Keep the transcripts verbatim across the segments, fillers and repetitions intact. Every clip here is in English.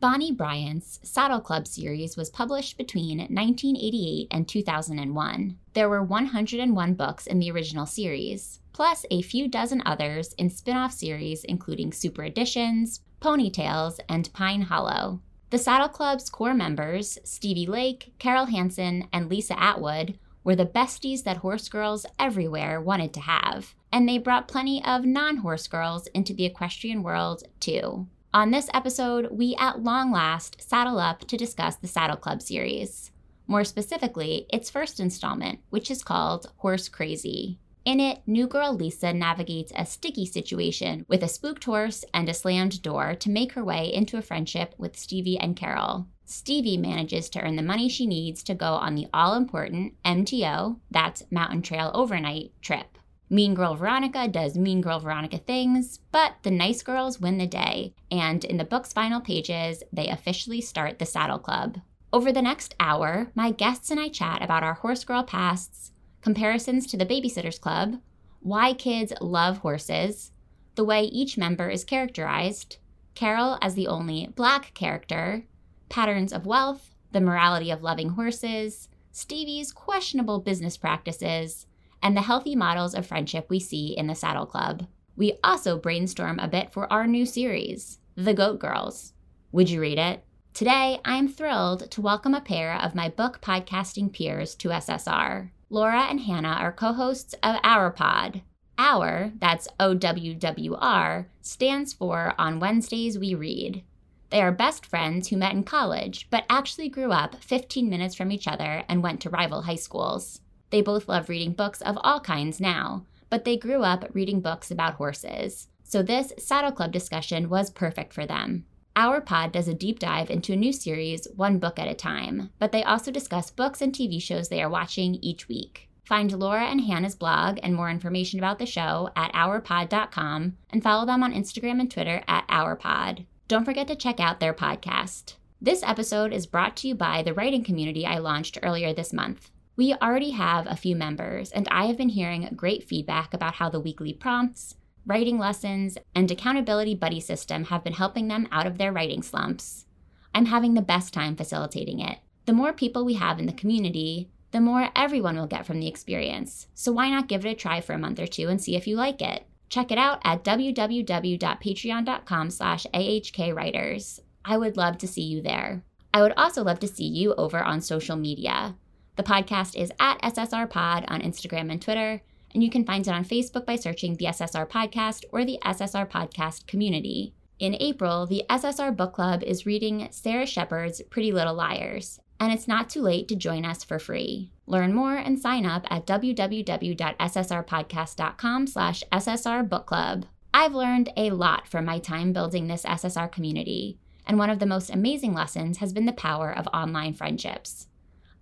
Bonnie Bryant's Saddle Club series was published between nineteen eighty-eight and two thousand one. There were one hundred one books in the original series, plus a few dozen others in spin-off series including Super Editions, Ponytails, and Pine Hollow. The Saddle Club's core members, Stevie Lake, Carole Hanson, and Lisa Atwood, were the besties that horse girls everywhere wanted to have, and they brought plenty of non-horse girls into the equestrian world, too. On this episode, we at long last saddle up to discuss the Saddle Club series. More specifically, its first installment, which is called Horse Crazy. In it, new girl Lisa navigates a sticky situation with a spooked horse and a slammed door to make her way into a friendship with Stevie and Carole. Stevie manages to earn the money she needs to go on the all-important M T O, that's Mountain Trail Overnight, trip. Mean Girl Veronica does Mean Girl Veronica things, but the nice girls win the day, and in the book's final pages, they officially start the Saddle Club. Over the next hour, my guests and I chat about our horse girl pasts, comparisons to the Babysitters Club, why kids love horses, the way each member is characterized, Carole as the only Black character, patterns of wealth, the morality of loving horses, Stevie's questionable business practices, and the healthy models of friendship we see in the Saddle Club. We also brainstorm a bit for our new series, The Goat Girls. Would you read it? Today, I am thrilled to welcome a pair of my book podcasting peers to S S R. Laura and Hannah are co-hosts of Our Pod. Our, that's O W W R, stands for On Wednesdays We Read. They are best friends who met in college, but actually grew up fifteen minutes from each other and went to rival high schools. They both love reading books of all kinds now, but they grew up reading books about horses, so this Saddle Club discussion was perfect for them. Our Pod does a deep dive into a new series, one book at a time, but they also discuss books and T V shows they are watching each week. Find Laura and Hannah's blog and more information about the show at O W W R pod dot com and follow them on Instagram and Twitter at OWWWR pod. Don't forget to check out their podcast. This episode is brought to you by the writing community I launched earlier this month. We already have a few members, and I have been hearing great feedback about how the weekly prompts, writing lessons, and accountability buddy system have been helping them out of their writing slumps. I'm having the best time facilitating it. The more people we have in the community, the more everyone will get from the experience, so why not give it a try for a month or two and see if you like it? Check it out at w w w dot patreon dot com slash a h k writers. I would love to see you there. I would also love to see you over on social media. The podcast is at S S R Pod on Instagram and Twitter, and you can find it on Facebook by searching the S S R Podcast or the S S R Podcast Community. In April, the S S R Book Club is reading Sarah Shepherd's Pretty Little Liars, and it's not too late to join us for free. Learn more and sign up at w w w dot s s r podcast dot com slash s s r book club. I've learned a lot from my time building this S S R community, and one of the most amazing lessons has been the power of online friendships.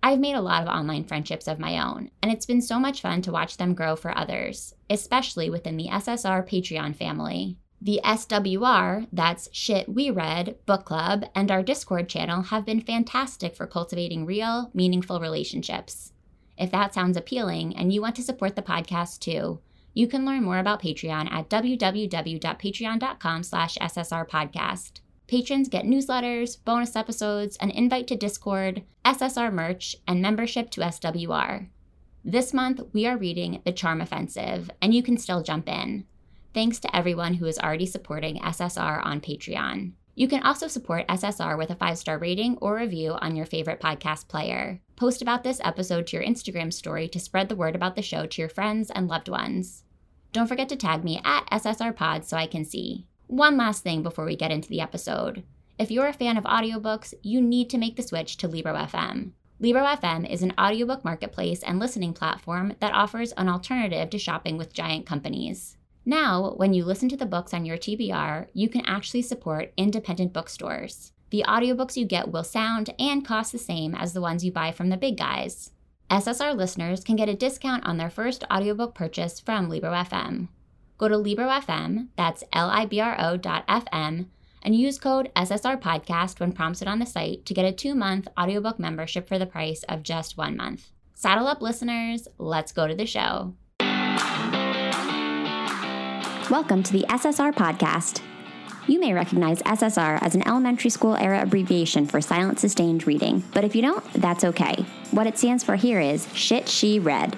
I've made a lot of online friendships of my own, and it's been so much fun to watch them grow for others, especially within the S S R Patreon family. The S W R, that's Shit We Read, book club, and our Discord channel have been fantastic for cultivating real, meaningful relationships. If that sounds appealing and you want to support the podcast too, you can learn more about Patreon at w w w dot patreon dot com slash s s r podcast. Patrons get newsletters, bonus episodes, an invite to Discord, S S R merch, and membership to S W R. This month, we are reading The Charm Offensive, and you can still jump in. Thanks to everyone who is already supporting S S R on Patreon. You can also support S S R with a five-star rating or review on your favorite podcast player. Post about this episode to your Instagram story to spread the word about the show to your friends and loved ones. Don't forget to tag me at S S R Pod so I can see. One last thing before we get into the episode. If you're a fan of audiobooks, you need to make the switch to Libro dot f m. Libro dot f m is an audiobook marketplace and listening platform that offers an alternative to shopping with giant companies. Now, when you listen to the books on your T B R, you can actually support independent bookstores. The audiobooks you get will sound and cost the same as the ones you buy from the big guys. S S R listeners can get a discount on their first audiobook purchase from Libro dot f m. Go to Libro dot f m, that's L I B R O dot f m, and use code S S R Podcast when prompted on the site to get a two-month audiobook membership for the price of just one month. Saddle up, listeners. Let's go to the show. Welcome to the S S R Podcast. You may recognize S S R as an elementary school era abbreviation for silent sustained reading, but if you don't, that's okay. What it stands for here is Shit She Read.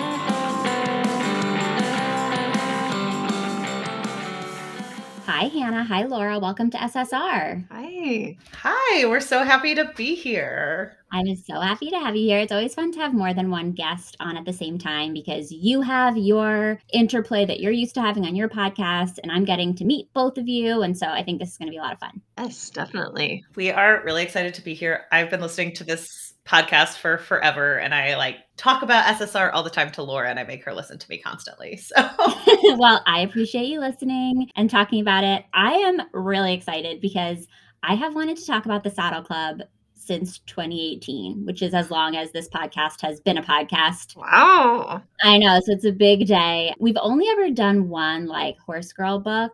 Hi, Hannah. Hi, Laura. Welcome to S S R. Hi. Hi. We're so happy to be here. I'm so happy to have you here. It's always fun to have more than one guest on at the same time because you have your interplay that you're used to having on your podcast, and I'm getting to meet both of you. And so I think this is going to be a lot of fun. Yes, definitely. We are really excited to be here. I've been listening to this podcast for forever, and I like talk about S S R all the time to Laura, and I make her listen to me constantly. So well, I appreciate you listening and talking about it. I am really excited because I have wanted to talk about the Saddle Club since twenty eighteen, which is as long as this podcast has been a podcast. Wow. I know. So it's a big day. We've only ever done one like horse girl book,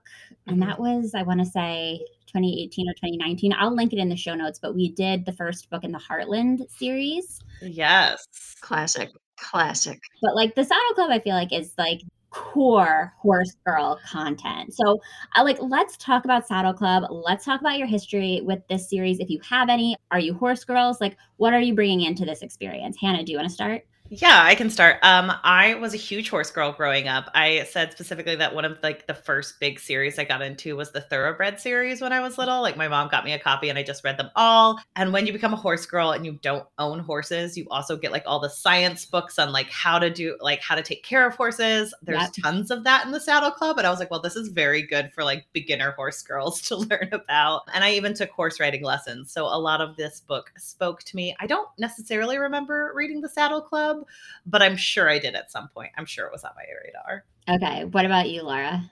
and that was, I want to say, twenty eighteen or twenty nineteen. I'll link it in the show notes, but we did the first book in the Heartland series. Yes. Classic. Classic. But like the Saddle Club, I feel like is like core horse girl content. So I like, let's talk about Saddle Club. Let's talk about your history with this series. If you have any, are you horse girls? Like, what are you bringing into this experience? Hannah, do you want to start? Yeah, I can start. Um, I was a huge horse girl growing up. I said specifically that one of like the first big series I got into was the Thoroughbred series when I was little. Like my mom got me a copy and I just read them all. And when you become a horse girl and you don't own horses, you also get like all the science books on like how to do, like how to take care of horses. There's yep. tons of that in the Saddle Club. And I was like, well, this is very good for like beginner horse girls to learn about. And I even took horse riding lessons. So a lot of this book spoke to me. I don't necessarily remember reading the Saddle Club, but I'm sure I did at some point. I'm sure it was on my radar. Okay. What about you, Laura?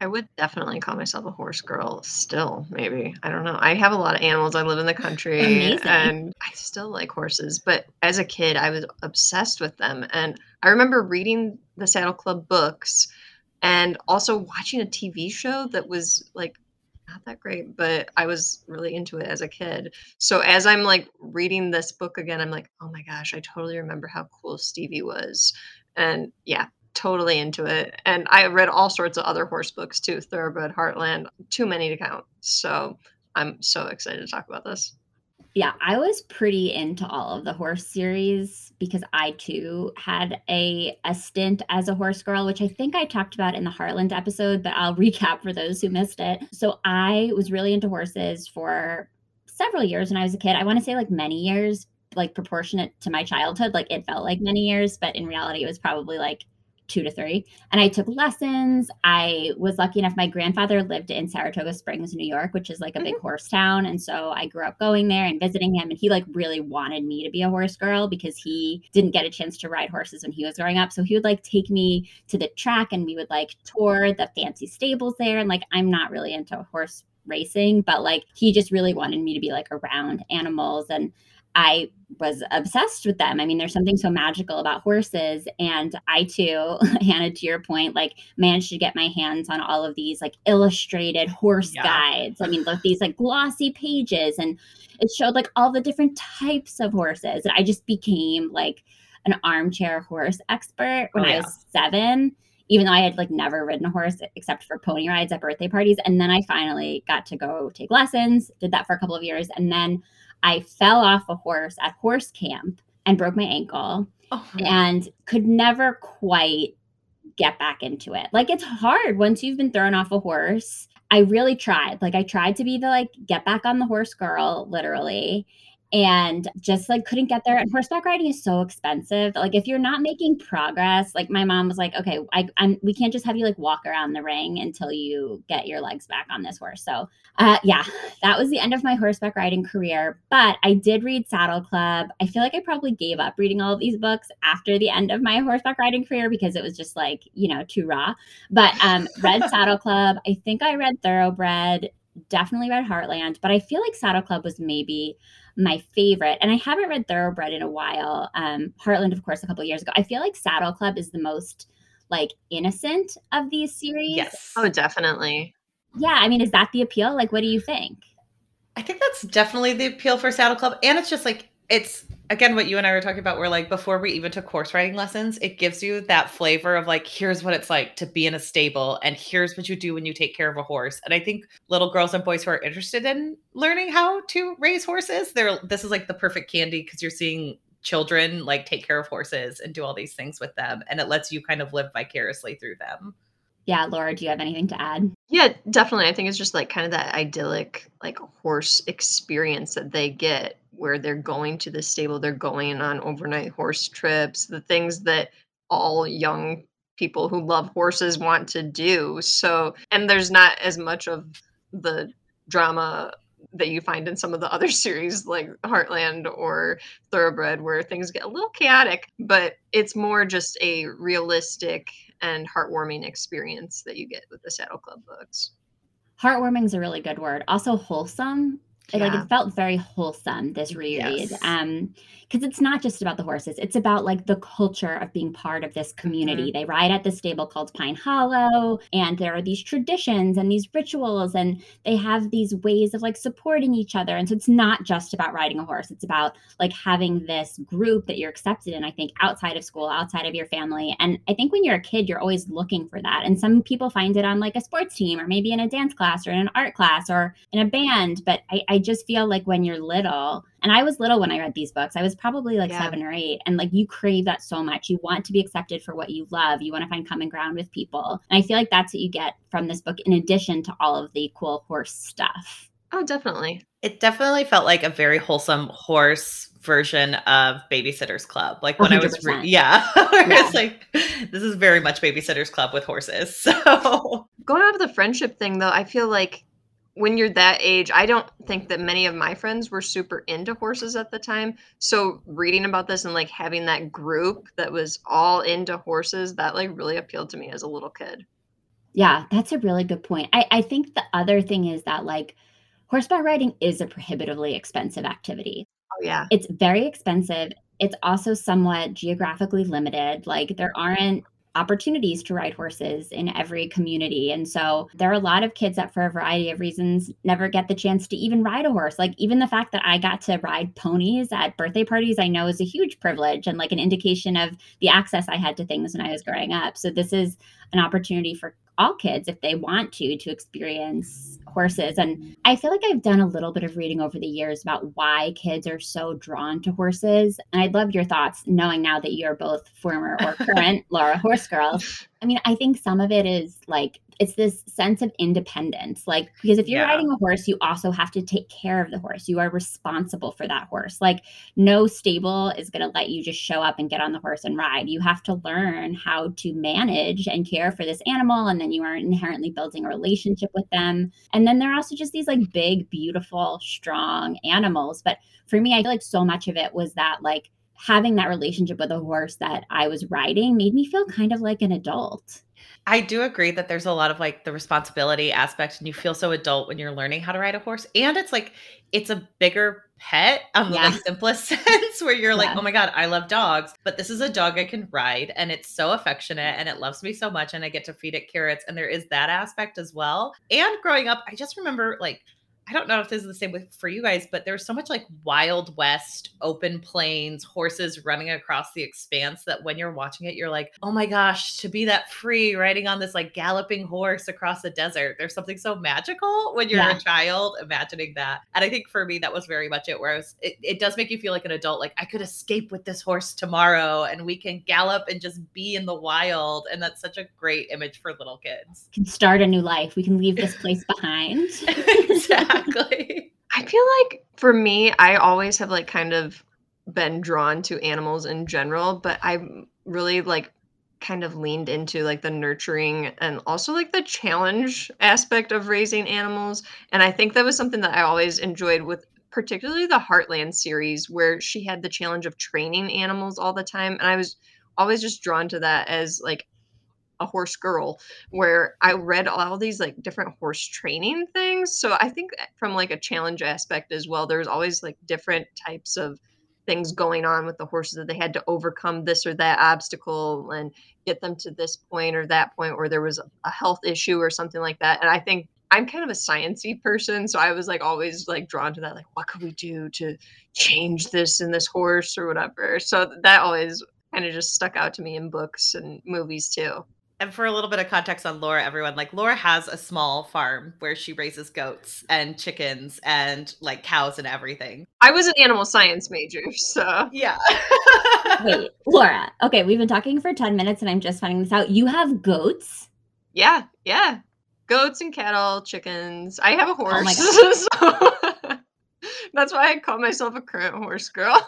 I would definitely call myself a horse girl still, maybe. I don't know. I have a lot of animals. I live in the country. Amazing. And I still like horses. But as a kid, I was obsessed with them. And I remember reading the Saddle Club books and also watching a T V show that was like not that great, but I was really into it as a kid. So as I'm like reading this book again, I'm like, oh my gosh, I totally remember how cool Stevie was. And yeah, totally into it. And I read all sorts of other horse books too, Thoroughbred, Heartland, too many to count. So I'm so excited to talk about this. Yeah, I was pretty into all of the horse series because I, too, had a, a stint as a horse girl, which I think I talked about in the Heartland episode, but I'll recap for those who missed it. So I was really into horses for several years when I was a kid. I want to say like many years, like proportionate to my childhood. Like it felt like many years, but in reality, it was probably like two to three. And I took lessons. I was lucky enough. My grandfather lived in Saratoga Springs, New York, which is like a mm-hmm. big horse town. And so I grew up going there and visiting him. And he like really wanted me to be a horse girl because he didn't get a chance to ride horses when he was growing up. So he would like take me to the track and we would like tour the fancy stables there. And like, I'm not really into horse racing, but like, he just really wanted me to be like around animals. And I was obsessed with them. I mean, there's something so magical about horses. And I too, Hannah, to your point, like managed to get my hands on all of these like illustrated horse yeah. guides. I mean, look, these like glossy pages, and it showed like all the different types of horses. And I just became like an armchair horse expert when oh, yeah. I was seven, even though I had like never ridden a horse except for pony rides at birthday parties. And then I finally got to go take lessons, did that for a couple of years. And then I fell off a horse at horse camp and broke my ankle oh. and could never quite get back into it. Like it's hard once you've been thrown off a horse. I really tried. Like I tried to be the like get back on the horse girl, literally, and just like couldn't get there. And horseback riding is so expensive. Like if you're not making progress, like my mom was like, okay, I, I'm, we can't just have you like walk around the ring until you get your legs back on this horse. So uh, yeah, that was the end of my horseback riding career. But I did read Saddle Club. I feel like I probably gave up reading all of these books after the end of my horseback riding career because it was just like, you know, too raw. But um, read Saddle Club. I think I read Thoroughbred. definitely read Heartland, but I feel like Saddle Club was maybe my favorite. And I haven't read Thoroughbred in a while. Um, Heartland, of course, a couple of years ago. I feel like Saddle Club is the most like innocent of these series. Yes. Oh, definitely. Yeah. I mean, is that the appeal? Like, what do you think? I think that's definitely the appeal for Saddle Club. And it's just like, it's again, what you and I were talking about, where like before we even took horse riding lessons, it gives you that flavor of like, here's what it's like to be in a stable and here's what you do when you take care of a horse. And I think little girls and boys who are interested in learning how to raise horses, they're, this is like the perfect candy because you're seeing children like take care of horses and do all these things with them. And it lets you kind of live vicariously through them. Yeah. Laura, do you have anything to add? Yeah, definitely. I think it's just like kind of that idyllic like horse experience that they get, where they're going to the stable, they're going on overnight horse trips, the things that all young people who love horses want to do. So, and there's not as much of the drama that you find in some of the other series like Heartland or Thoroughbred, where things get a little chaotic, but it's more just a realistic and heartwarming experience that you get with the Saddle Club books. Heartwarming is a really good word. Also wholesome. It, yeah. Like it felt very wholesome, this reread, yes. um, because it's not just about the horses. It's about like the culture of being part of this community. Mm-hmm. They ride at this stable called Pine Hollow, and there are these traditions and these rituals, and they have these ways of like supporting each other. And so it's not just about riding a horse. It's about like having this group that you're accepted in, I think, outside of school, outside of your family. And I think when you're a kid, you're always looking for that. And some people find it on like a sports team or maybe in a dance class or in an art class or in a band. But I, I I just feel like when you're little, and I was little when I read these books, I was probably like yeah. seven or eight. And like, you crave that so much. You want to be accepted for what you love. You want to find common ground with people. And I feel like that's what you get from this book, in addition to all of the cool horse stuff. Oh, definitely. It definitely felt like a very wholesome horse version of Babysitters Club. Like when one hundred percent. I was, re- yeah, yeah. It's like, this is very much Babysitters Club with horses. So going off the friendship thing though, I feel like when you're that age, I don't think that many of my friends were super into horses at the time. So reading about this and like having that group that was all into horses, that like really appealed to me as a little kid. Yeah, that's a really good point. I, I think the other thing is that like horseback riding is a prohibitively expensive activity. Oh yeah. It's very expensive. It's also somewhat geographically limited. Like there aren't opportunities to ride horses in every community. And so there are a lot of kids that for a variety of reasons never get the chance to even ride a horse. Like even the fact that I got to ride ponies at birthday parties, I know is a huge privilege and like an indication of the access I had to things when I was growing up. So this is an opportunity for all kids, if they want to, to experience horses. And I feel like I've done a little bit of reading over the years about why kids are so drawn to horses. And I'd love your thoughts, knowing now that you're both former or current Laura horse girls. I mean, I think some of it is like, it's this sense of independence, like, because if you're yeah. riding a horse, you also have to take care of the horse. You are responsible for that horse. Like no stable is going to let you just show up and get on the horse and ride. You have to learn how to manage and care for this animal. And then you are inherently building a relationship with them. And then there are also just these like big, beautiful, strong animals. But for me, I feel like so much of it was that like having that relationship with a horse that I was riding made me feel kind of like an adult. I do agree that there's a lot of like the responsibility aspect, and you feel so adult when you're learning how to ride a horse. And it's like, it's a bigger pet on yeah. the like, simplest sense, where you're yeah. like, oh my God, I love dogs, but this is a dog I can ride, and it's so affectionate and it loves me so much, and I get to feed it carrots. And there is that aspect as well. And growing up, I just remember like, I don't know if this is the same with for you guys, but there's so much like Wild West, open plains, horses running across the expanse that when you're watching it, you're like, oh my gosh, to be that free riding on this like galloping horse across the desert. There's something so magical when you're yeah. a child imagining that. And I think for me, that was very much it, where I was, it, it does make you feel like an adult, like I could escape with this horse tomorrow and we can gallop and just be in the wild. And that's such a great image for little kids. We can start a new life. We can leave this place behind. Exactly. Exactly. I feel like for me, I always have like kind of been drawn to animals in general, but I've really like kind of leaned into like the nurturing and also like the challenge aspect of raising animals. And I think that was something that I always enjoyed with particularly the Heartland series, where she had the challenge of training animals all the time. And I was always just drawn to that as like a horse girl, where I read all these like different horse training things. So I think from like a challenge aspect as well, there's always like different types of things going on with the horses that they had to overcome this or that obstacle and get them to this point or that point, or there was a health issue or something like that. And I think I'm kind of a sciencey person, so I was like always like drawn to that, like what could we do to change this in this horse or whatever. So that always kind of just stuck out to me in books and movies too. And for a little bit of context on Laura, everyone, like Laura has a small farm where she raises goats and chickens and like cows and everything. I was an animal science major, so. Yeah. Wait, Laura. Okay, we've been talking for ten minutes and I'm just finding this out. You have goats? Yeah, yeah. Goats and cattle, chickens. I have a horse. Oh my God. So that's why I call myself a current horse girl.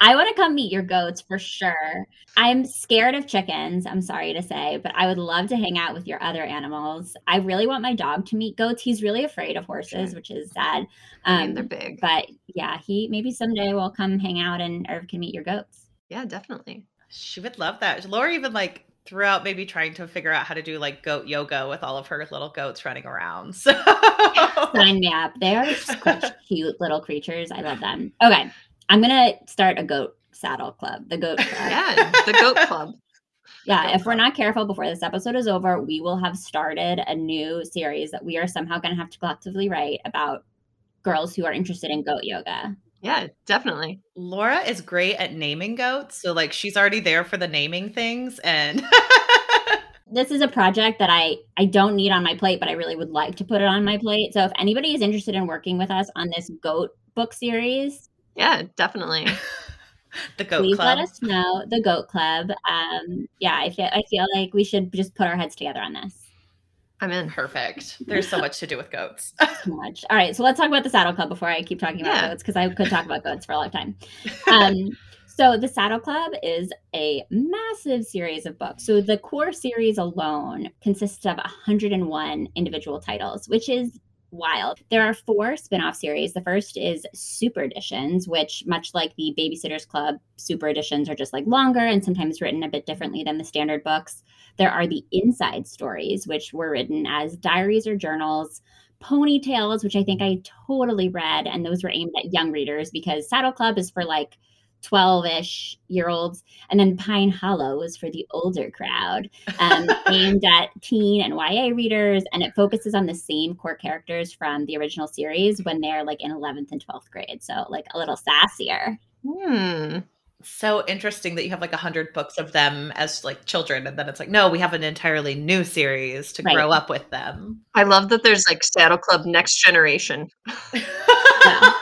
I want to come meet your goats for sure. I'm scared of chickens, I'm sorry to say, but I would love to hang out with your other animals. I really want my dog to meet goats. He's really afraid of horses, which is sad. Um, I mean, they're big. But yeah, he maybe someday will come hang out and or can meet your goats. Yeah, definitely. She would love that. Laura even like throughout maybe trying to figure out how to do like goat yoga with all of her little goats running around. So sign me up. They are such cute little creatures. I love them. Okay. I'm going to start a goat saddle club. The goat club. Yeah, the goat club. Yeah. Goat if club. We're not careful before this episode is over, we will have started a new series that we are somehow going to have to collectively write about girls who are interested in goat yoga. Yeah, definitely. Laura is great at naming goats. So like she's already there for the naming things. And this is a project that I, I don't need on my plate, but I really would like to put it on my plate. So if anybody is interested in working with us on this goat book series. Yeah, definitely. The goat please club. Please let us know. The goat club. Um, yeah, I feel, I feel like we should just put our heads together on this. I'm in. Perfect. There's so much to do with goats. So much. All right. So let's talk about the Saddle Club before I keep talking about yeah. goats, because I could talk about goats for a long time. Um, so the Saddle Club is a massive series of books. So the core series alone consists of one hundred one individual titles, which is wild. There are four spin-off series. The first is Super Editions, which much like the Babysitters Club, Super Editions are just like longer and sometimes written a bit differently than the standard books. There are the Inside Stories, which were written as diaries or journals, Ponytails, which I think I totally read, and those were aimed at young readers because Saddle Club is for like twelve-ish year olds, and then Pine Hollow was for the older crowd, um, aimed at teen and Y A readers, and it focuses on the same core characters from the original series when they're like in eleventh and twelfth grade, so like a little sassier. Hmm. So interesting that you have like one hundred books of them as like children, and then it's like, no, we have an entirely new series to right. grow up with them. I love that there's like Saddle Club Next Generation. Yeah.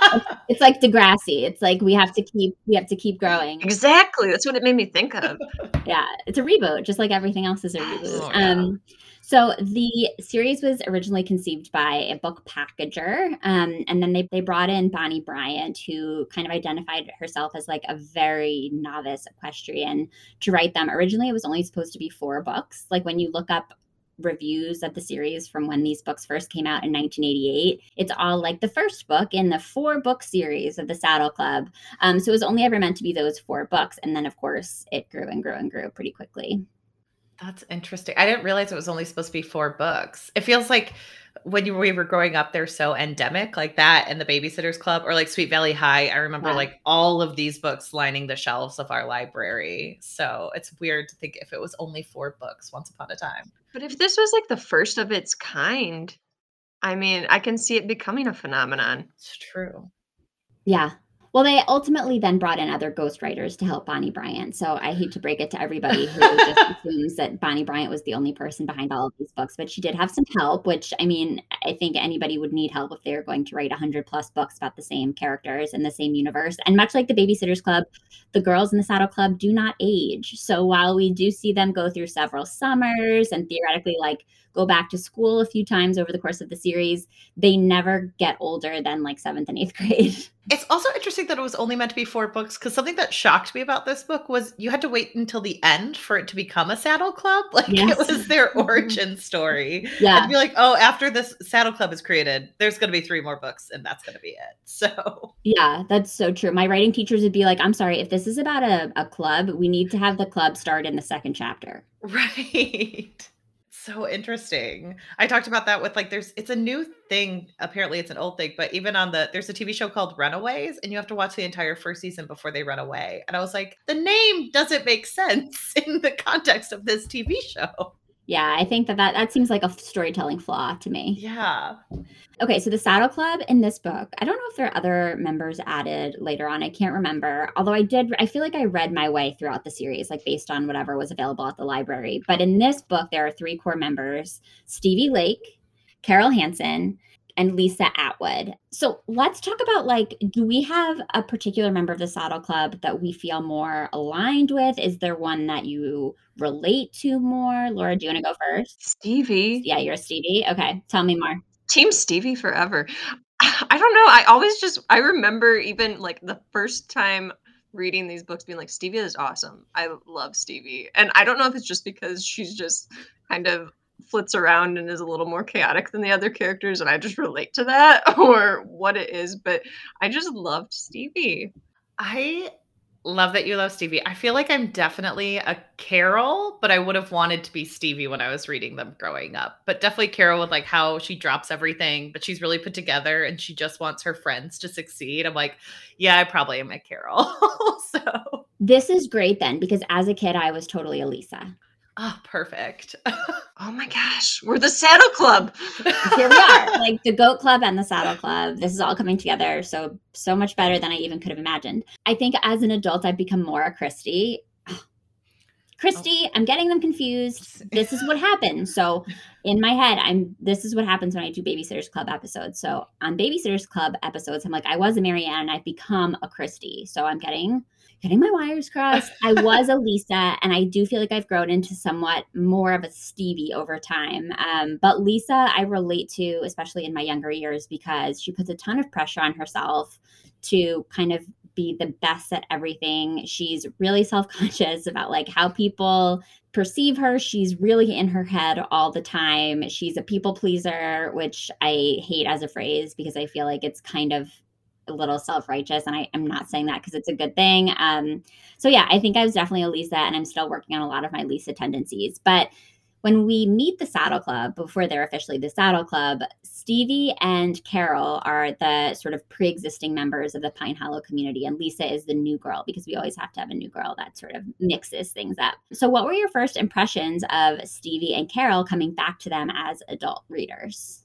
It's like Degrassi. It's like we have to keep we have to keep growing. Exactly. That's what it made me think of. Yeah. It's a reboot, just like everything else is a reboot. Oh, yeah. Um so the series was originally conceived by a book packager. Um, and then they, they brought in Bonnie Bryant, who kind of identified herself as like a very novice equestrian to write them. Originally it was only supposed to be four books. Like when you look up reviews of the series from when these books first came out in nineteen eighty-eight, it's all like the first book in the four book series of the Saddle Club. Um, so it was only ever meant to be those four books. And then of course it grew and grew and grew pretty quickly. That's interesting. I didn't realize it was only supposed to be four books. It feels like when you, we were growing up, they're so endemic, like that and the Babysitters Club or like Sweet Valley High. I remember yeah. like all of these books lining the shelves of our library. So it's weird to think if it was only four books once upon a time. But if this was like the first of its kind, I mean, I can see it becoming a phenomenon. It's true. Yeah. Well, they ultimately then brought in other ghostwriters to help Bonnie Bryant. So I hate to break it to everybody who just assumes that Bonnie Bryant was the only person behind all of these books, but she did have some help, which, I mean, I think anybody would need help if they were going to write one hundred plus books about the same characters in the same universe. And much like the Babysitters Club, the girls in the Saddle Club do not age. So while we do see them go through several summers and theoretically like go back to school a few times over the course of the series. They never get older than like seventh and eighth grade. It's also interesting that it was only meant to be four books, because something that shocked me about this book was you had to wait until the end for it to become a Saddle Club. Like yes. It was their origin story. Yeah. I'd be like, oh, after this Saddle Club is created, there's going to be three more books and that's going to be it. So yeah, that's so true. My writing teachers would be like, I'm sorry, if this is about a, a club, we need to have the club start in the second chapter. Right. So interesting. I talked about that with like, there's, it's a new thing. Apparently it's an old thing, but even on the, there's a T V show called Runaways and you have to watch the entire first season before they run away. And I was like, the name doesn't make sense in the context of this T V show. Yeah, I think that, that that seems like a storytelling flaw to me. Yeah. Okay, so the Saddle Club in this book, I don't know if there are other members added later on. I can't remember. Although I did, I feel like I read my way throughout the series, like based on whatever was available at the library. But in this book, there are three core members, Stevie Lake, Carole Hanson, and Lisa Atwood. So let's talk about, like, do we have a particular member of the Saddle Club that we feel more aligned with? Is there one that you relate to more? Laura, do you want to go first? Stevie. Yeah, you're Stevie. Okay, tell me more. Team Stevie forever. I don't know. I always just, I remember even like the first time reading these books being like, Stevie is awesome. I love Stevie. And I don't know if it's just because she's just kind of flits around and is a little more chaotic than the other characters and I just relate to that or what it is, but I just loved Stevie. I love that you love Stevie. I feel like I'm definitely a Carole, but I would have wanted to be Stevie when I was reading them growing up, but definitely Carole with like how she drops everything, but she's really put together and she just wants her friends to succeed. I'm like, yeah, I probably am a Carole. So this is great then, because as a kid, I was totally a Lisa. Oh, perfect. Oh my gosh. We're the Saddle Club. Here we are. Like the Goat Club and the Saddle Club. This is all coming together. So, so much better than I even could have imagined. I think as an adult, I've become more a Christie. Christie, oh. I'm getting them confused. This is what happens. So in my head, I'm, this is what happens when I do Babysitters Club episodes. So on Babysitters Club episodes, I'm like, I was a Marianne and I've become a Christie. So I'm getting... Getting my wires crossed. I was a Lisa, and I do feel like I've grown into somewhat more of a Stevie over time. Um, but Lisa, I relate to, especially in my younger years, because she puts a ton of pressure on herself to kind of be the best at everything. She's really self-conscious about like how people perceive her. She's really in her head all the time. She's a people pleaser, which I hate as a phrase because I feel like it's kind of a little self-righteous, and I am not saying that because it's a good thing. Um, so yeah, I think I was definitely a Lisa, and I'm still working on a lot of my Lisa tendencies. But when we meet the Saddle Club, before they're officially the Saddle Club, Stevie and Carole are the sort of pre-existing members of the Pine Hollow community, and Lisa is the new girl, because we always have to have a new girl that sort of mixes things up. So what were your first impressions of Stevie and Carole coming back to them as adult readers?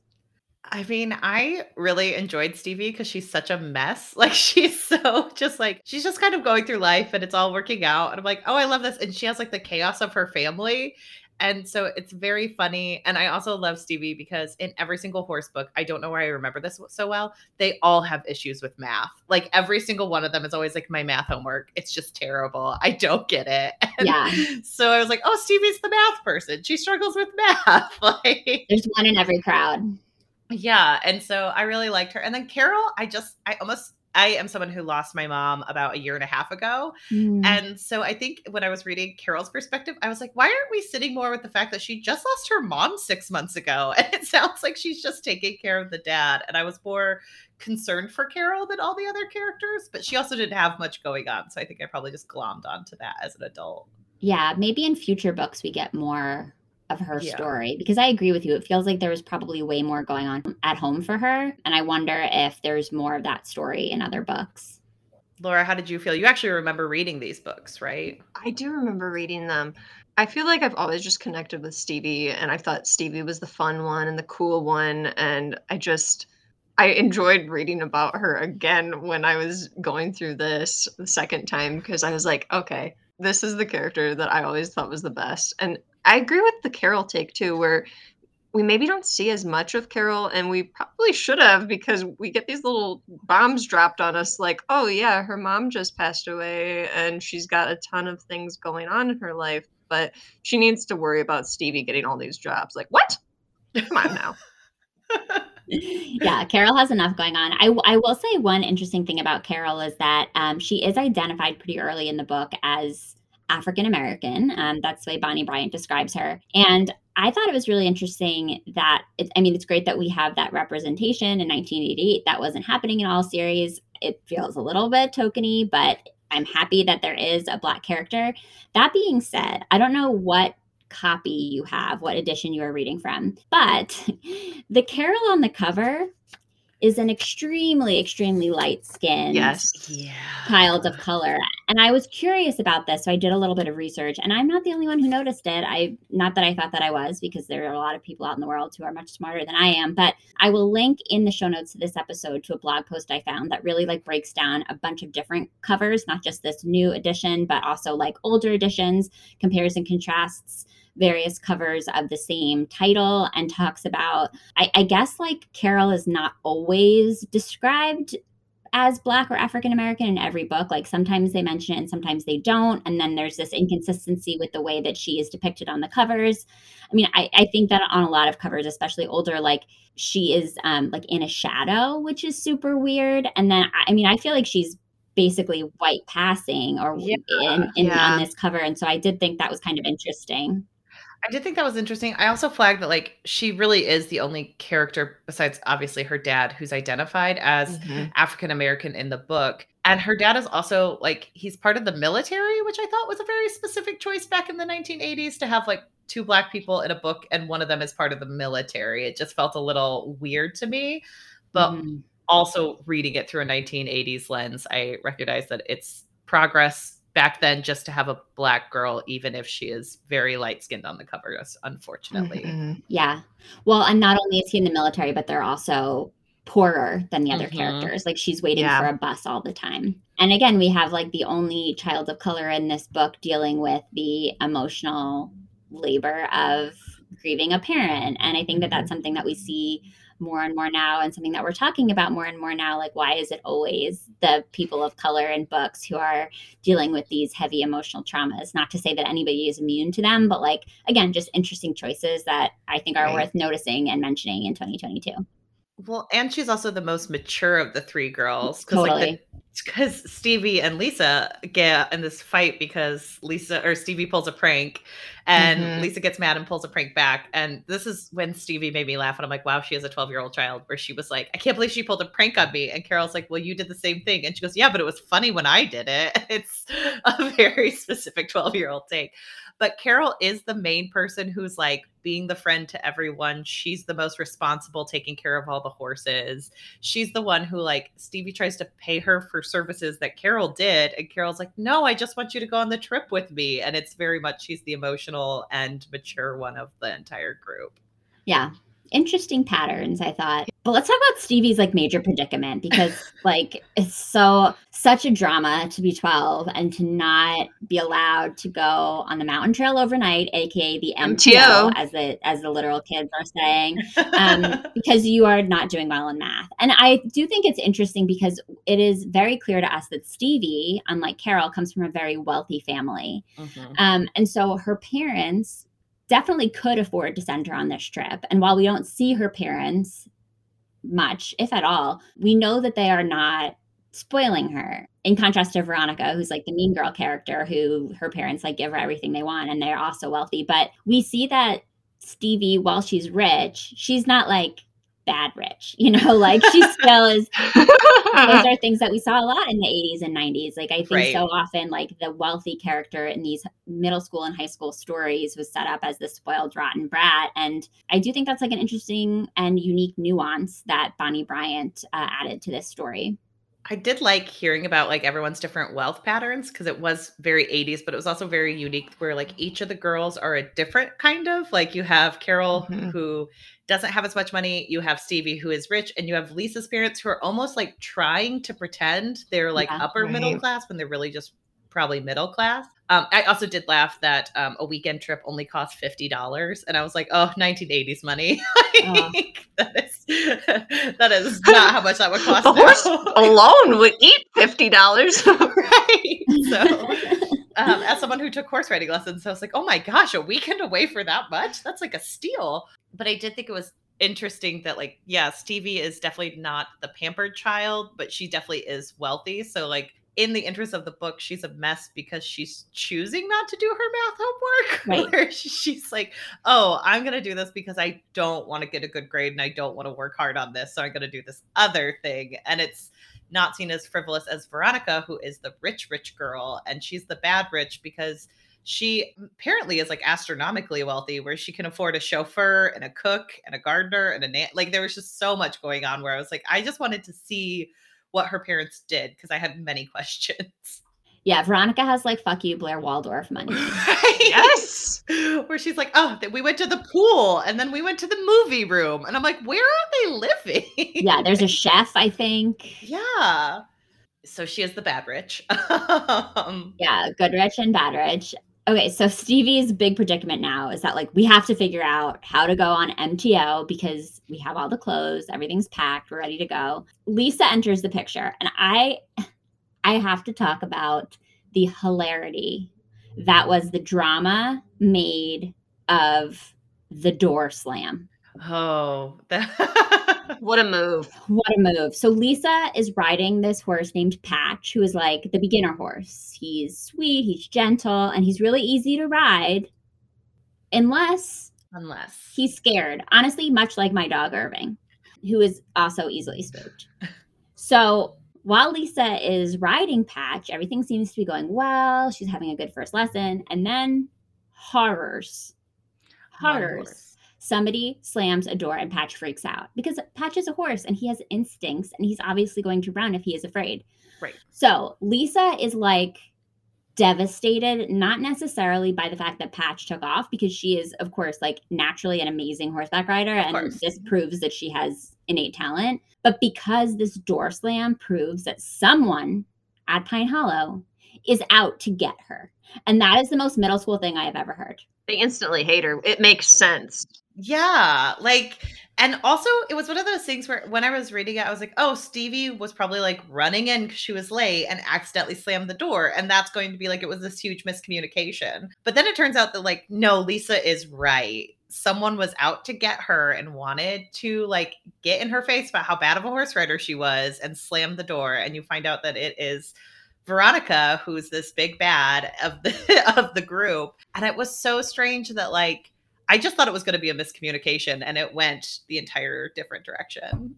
I mean, I really enjoyed Stevie because she's such a mess. Like she's so just like, she's just kind of going through life and it's all working out. And I'm like, oh, I love this. And she has like the chaos of her family. And so it's very funny. And I also love Stevie because in every single horse book, I don't know why I remember this so well, they all have issues with math. Like every single one of them is always like, my math homework, it's just terrible. I don't get it. And yeah. So I was like, oh, Stevie's the math person. She struggles with math. Like there's one in every crowd. Yeah. And so I really liked her. And then Carole, I just, I almost, I am someone who lost my mom about a year and a half ago. Mm. And so I think when I was reading Carole's perspective, I was like, why aren't we sitting more with the fact that she just lost her mom six months ago? And it sounds like she's just taking care of the dad. And I was more concerned for Carole than all the other characters, but she also didn't have much going on. So I think I probably just glommed onto that as an adult. Yeah. Maybe in future books, we get more of her yeah. story, because I agree with you. It feels like there was probably way more going on at home for her. And I wonder if there's more of that story in other books. Laura, how did you feel? You actually remember reading these books, right? I do remember reading them. I feel like I've always just connected with Stevie, and I thought Stevie was the fun one and the cool one. And I just, I enjoyed reading about her again when I was going through this the second time, because I was like, okay, this is the character that I always thought was the best. And I agree with the Carole take too, where we maybe don't see as much of Carole, and we probably should have, because we get these little bombs dropped on us like, oh yeah, her mom just passed away and she's got a ton of things going on in her life, but she needs to worry about Stevie getting all these jobs. Like, what? Come on now. Yeah, Carole has enough going on. I, I will say one interesting thing about Carole is that um, she is identified pretty early in the book as African-American. Um, that's the way Bonnie Bryant describes her. And I thought it was really interesting that, it, I mean, it's great that we have that representation in nineteen eighty-eight. That wasn't happening in all series. It feels a little bit tokeny, but I'm happy that there is a Black character. That being said, I don't know what copy you have, what edition you are reading from, but the Carole on the cover is an extremely, extremely light-skinned yes. yeah. child of color. And I was curious about this, so I did a little bit of research. And I'm not the only one who noticed it. I not that I thought that I was, because there are a lot of people out in the world who are much smarter than I am. But I will link in the show notes to this episode to a blog post I found that really like breaks down a bunch of different covers, not just this new edition, but also like older editions, compares and contrasts various covers of the same title, and talks about, I, I guess like Carole is not always described as Black or African-American in every book. Like sometimes they mention it and sometimes they don't. And then there's this inconsistency with the way that she is depicted on the covers. I mean, I, I think that on a lot of covers, especially older, like she is um, like in a shadow, which is super weird. And then, I mean, I feel like she's basically white passing or yeah, in, in yeah. on this cover. And so I did think that was kind of interesting. I did think that was interesting. I also flagged that like she really is the only character besides obviously her dad who's identified as mm-hmm. African-American in the book. And her dad is also like, he's part of the military, which I thought was a very specific choice back in the nineteen eighties to have like two Black people in a book and one of them is part of the military. It just felt a little weird to me. But mm-hmm. also reading it through a nineteen eighties lens, I recognize that it's progress back then just to have a Black girl, even if she is very light-skinned on the cover, unfortunately. Mm-hmm. Yeah. Well, and not only is he in the military, but they're also poorer than the other mm-hmm. characters. Like she's waiting yeah. for a bus all the time. And again, we have like the only child of color in this book dealing with the emotional labor of grieving a parent. And I think that that's something that we see more and more now, and something that we're talking about more and more now, like why is it always the people of color in books who are dealing with these heavy emotional traumas? Not to say that anybody is immune to them, but like, again, just interesting choices that I think are right. worth noticing and mentioning in twenty twenty-two. Well, and she's also the most mature of the three girls. Cause totally. Like because Stevie and Lisa get in this fight because Lisa or Stevie pulls a prank and mm-hmm. Lisa gets mad and pulls a prank back. And this is when Stevie made me laugh. And I'm like, wow, she is a twelve year old child, where she was like, I can't believe she pulled a prank on me. And Carole's like, well, you did the same thing. And she goes, yeah, but it was funny when I did it. It's a very specific twelve year old take. But Carole is the main person who's like being the friend to everyone. She's the most responsible, taking care of all the horses. She's the one who like Stevie tries to pay her for services that Carole did. And Carole's like, no, I just want you to go on the trip with me. And it's very much she's the emotional and mature one of the entire group. Yeah. Interesting patterns, I thought. But let's talk about Stevie's like major predicament, because like it's so such a drama to be twelve and to not be allowed to go on the Mountain Trail Overnight, aka the M T O, M T O. as the as the literal kids are saying, um, because you are not doing well in math. And I do think it's interesting because it is very clear to us that Stevie, unlike Carole, comes from a very wealthy family, mm-hmm. um, and so her parents definitely could afford to send her on this trip. And while we don't see her parents much, if at all, we know that they are not spoiling her. In contrast to Veronica, who's like the mean girl character, who her parents like give her everything they want, and they're also wealthy. But we see that Stevie, while she's rich, she's not like bad rich, you know, like she still is. Those are things that we saw a lot in the eighties and nineties. Like I think right. so often like the wealthy character in these middle school and high school stories was set up as the spoiled, rotten brat. And I do think that's like an interesting and unique nuance that Bonnie Bryant uh, added to this story. I did like hearing about like everyone's different wealth patterns, because it was very eighties, but it was also very unique where like each of the girls are a different kind of like you have Carole mm-hmm. who doesn't have as much money. You have Stevie who is rich, and you have Lisa's parents who are almost like trying to pretend they're like yeah, upper right. middle class when they're really just probably middle class. Um, I also did laugh that um, a weekend trip only cost fifty dollars. And I was like, oh, nineteen eighties money. Like, uh, that, is, that is not how much that would cost. The horse alone would eat fifty dollars. Right. So um, as someone who took horse riding lessons, I was like, oh my gosh, a weekend away for that much? That's like a steal. but I did think it was interesting that, like, yeah, Stevie is definitely not the pampered child, but she definitely is wealthy. So, like, in the interest of the book, she's a mess because she's choosing not to do her math homework. Right. Where she's like, oh, I'm going to do this because I don't want to get a good grade and I don't want to work hard on this. So I'm going to do this other thing. And it's not seen as frivolous as Veronica, who is the rich, rich girl. And she's the bad rich because she apparently is, like, astronomically wealthy, where she can afford a chauffeur and a cook and a gardener and a na- like, there was just so much going on where I was like, I just wanted to see what her parents did, because I have many questions. Yeah, Veronica has, like, fuck you, Blair Waldorf money. Right? Yes! Where she's like, oh, we went to the pool, and then we went to the movie room. And I'm like, where are they living? Yeah, there's a chef, I think. Yeah. So she is the bad rich. um, yeah, good rich and bad rich. Okay, so Stevie's big predicament now is that, like, we have to figure out how to go on M T O because we have all the clothes, everything's packed, we're ready to go. Lisa enters the picture, and I... I have to talk about the hilarity that was the drama made of the door slam. Oh, that- what a move. What a move. So Lisa is riding this horse named Patch, who is like the beginner horse. He's sweet, he's gentle, and he's really easy to ride. Unless, unless he's scared. Honestly, much like my dog Irving, who is also easily spooked. So while Lisa is riding Patch, everything seems to be going well. She's having a good first lesson. And then horrors. Horrors. Somebody slams a door and Patch freaks out. Because Patch is a horse and he has instincts and he's obviously going to run if he is afraid. Right. So Lisa is, like, devastated, not necessarily by the fact that Patch took off, because she is, of course, like, naturally an amazing horseback rider, of and course. This proves that she has innate talent, but because this door slam proves that someone at Pine Hollow is out to get her. And that is the most middle school thing I have ever heard. They instantly hate her. It makes sense. Yeah, like, and also it was one of those things where when I was reading it, I was like, oh, Stevie was probably, like, running in because she was late and accidentally slammed the door. And that's going to be, like, it was this huge miscommunication. But then it turns out that, like, no, Lisa is right. Someone was out to get her and wanted to, like, get in her face about how bad of a horse rider she was and slam the door. And you find out that it is Veronica, who's this big bad of the of the group. And it was so strange that, like, I just thought it was going to be a miscommunication, and it went the entire different direction.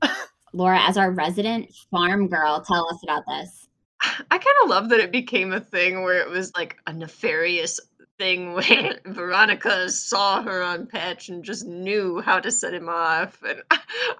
Laura, as our resident farm girl, tell us about this. I kind of love that it became a thing where it was, like, a nefarious thing where Veronica saw her on Patch and just knew how to set him off. And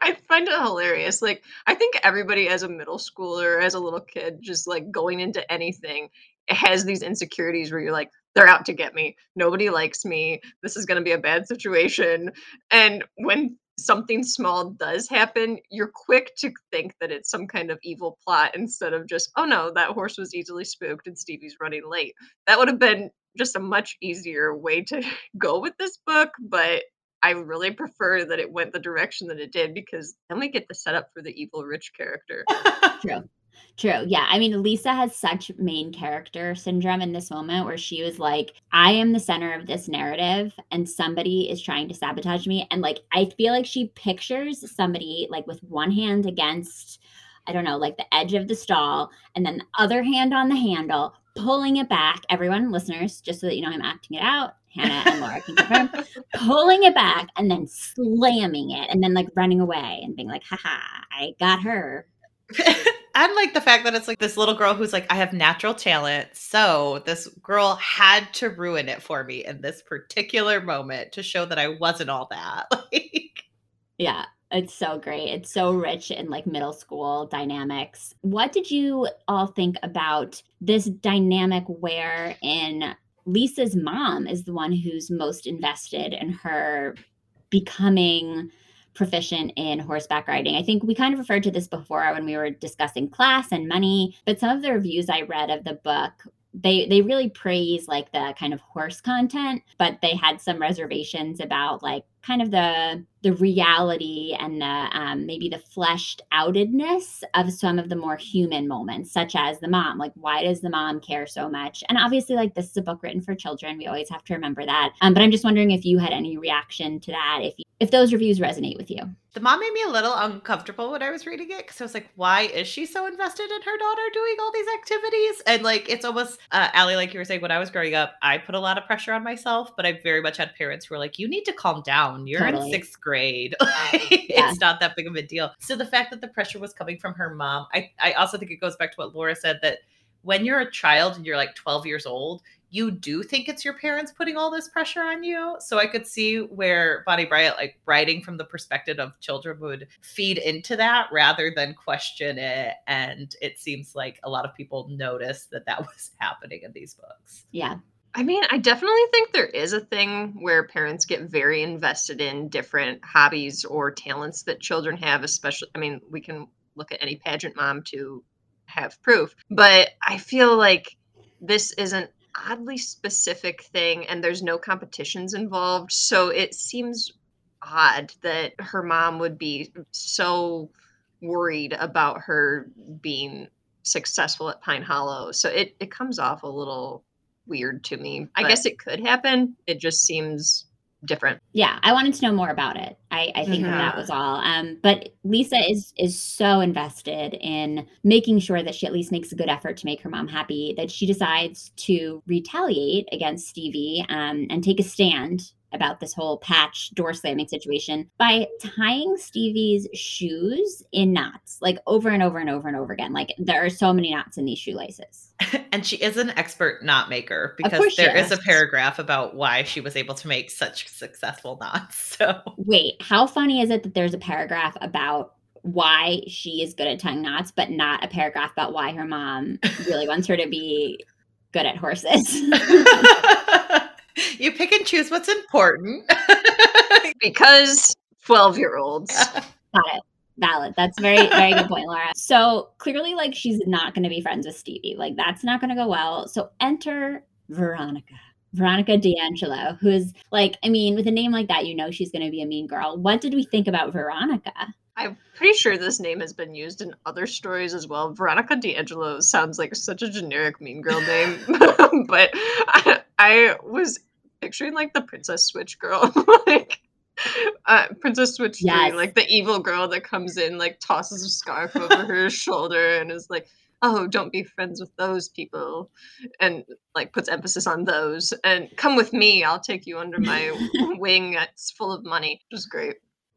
I find it hilarious. Like, I think everybody as a middle schooler, as a little kid, just, like, going into anything, it has these insecurities where you're like, they're out to get me. Nobody likes me. This is going to be a bad situation. And when something small does happen, you're quick to think that it's some kind of evil plot instead of just, oh no, that horse was easily spooked and Stevie's running late. That would have been just a much easier way to go with this book, but I really prefer that it went the direction that it did, because then we get the setup for the evil rich character. True. True. Yeah. I mean, Lisa has such main character syndrome in this moment where she was like, I am the center of this narrative and somebody is trying to sabotage me. And, like, I feel like she pictures somebody, like, with one hand against, I don't know, like, the edge of the stall and then the other hand on the handle, pulling it back. Everyone, listeners, just so that you know, I'm acting it out. Hannah and Laura can confirm, pulling it back and then slamming it and then, like, running away and being like, haha, I got her. And, like, the fact that it's, like, this little girl who's like, I have natural talent, so this girl had to ruin it for me in this particular moment to show that I wasn't all that. Like, yeah, it's so great. It's so rich in, like, middle school dynamics. What did you all think about this dynamic wherein Lisa's mom is the one who's most invested in her becoming proficient in horseback riding? I think we kind of referred to this before when we were discussing class and money, but some of the reviews I read of the book, they they really praise, like, the kind of horse content, but they had some reservations about, like, kind of the the reality and the um, maybe the fleshed outedness of some of the more human moments, such as the mom. Like, why does the mom care so much? And obviously, like, this is a book written for children. We always have to remember that. Um, but I'm just wondering if you had any reaction to that, if you if those reviews resonate with you. The mom made me a little uncomfortable when I was reading it, because I was like, why is she so invested in her daughter doing all these activities? And like, it's almost, uh, Allie, like you were saying, when I was growing up, I put a lot of pressure on myself, but I very much had parents who were like, you need to calm down. You're totally in sixth grade. It's yeah. not that big of a deal. So the fact that the pressure was coming from her mom, I, I also think it goes back to what Laura said, that when you're a child and you're like twelve years old, you do think it's your parents putting all this pressure on you. So I could see where Bonnie Bryant, like writing from the perspective of children, would feed into that rather than question it. And it seems like a lot of people noticed that that was happening in these books. Yeah. I mean, I definitely think there is a thing where parents get very invested in different hobbies or talents that children have, especially, I mean, we can look at any pageant mom to have proof, but I feel like this isn't oddly specific thing, and there's no competitions involved, so it seems odd that her mom would be so worried about her being successful at Pine Hollow. So it, it comes off a little weird to me. I guess it could happen. It just seems different. Yeah, I wanted to know more about it. I, I think mm-hmm. that was all. Um, but Lisa is is so invested in making sure that she at least makes a good effort to make her mom happy that she decides to retaliate against Stevie um, and take a stand about this whole patch door slamming situation by tying Stevie's shoes in knots, like over and over and over and over again. Like there are so many knots in these shoelaces. And she is an expert knot maker, because there is. is a paragraph about why she was able to make such successful knots. So wait, how funny is it that there's a paragraph about why she is good at tying knots, but not a paragraph about why her mom really wants her to be good at horses? You pick and choose what's important. Because twelve-year-olds. Got it. Valid. That's very, very good point, Laura. So clearly, like, she's not going to be friends with Stevie. Like, that's not going to go well. So enter Veronica. Veronica D'Angelo, who is, like, I mean, with a name like that, you know she's going to be a mean girl. What did we think about Veronica? I'm pretty sure this name has been used in other stories as well. Veronica D'Angelo sounds like such a generic mean girl name. But I, I was picturing, like, the Princess Switch girl. Like, uh, Princess Switch, yes. three, like, the evil girl that comes in, like, tosses a scarf over her shoulder and is like, oh, don't be friends with those people, and, like, puts emphasis on those. And come with me. I'll take you under my wing. It's full of money. Which is great.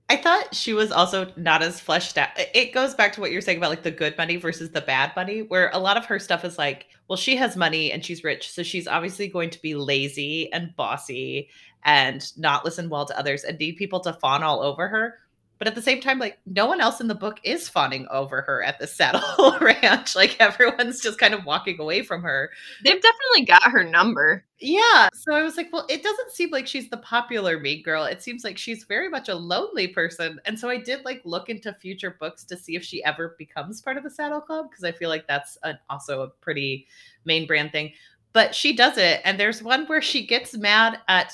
I thought she was also not as fleshed out. It goes back to what you're saying about, like, the good money versus the bad money, where a lot of her stuff is like, well, she has money and she's rich, so she's obviously going to be lazy and bossy and not listen well to others and need people to fawn all over her. But at the same time, like, no one else in the book is fawning over her at the Saddle Ranch. Like, everyone's just kind of walking away from her. They've definitely got her number. Yeah. So I was like, well, it doesn't seem like she's the popular mean girl. It seems like she's very much a lonely person. And so I did, like, look into future books to see if she ever becomes part of the Saddle Club, because I feel like that's an, also a pretty main brand thing. But she does it. And there's one where she gets mad at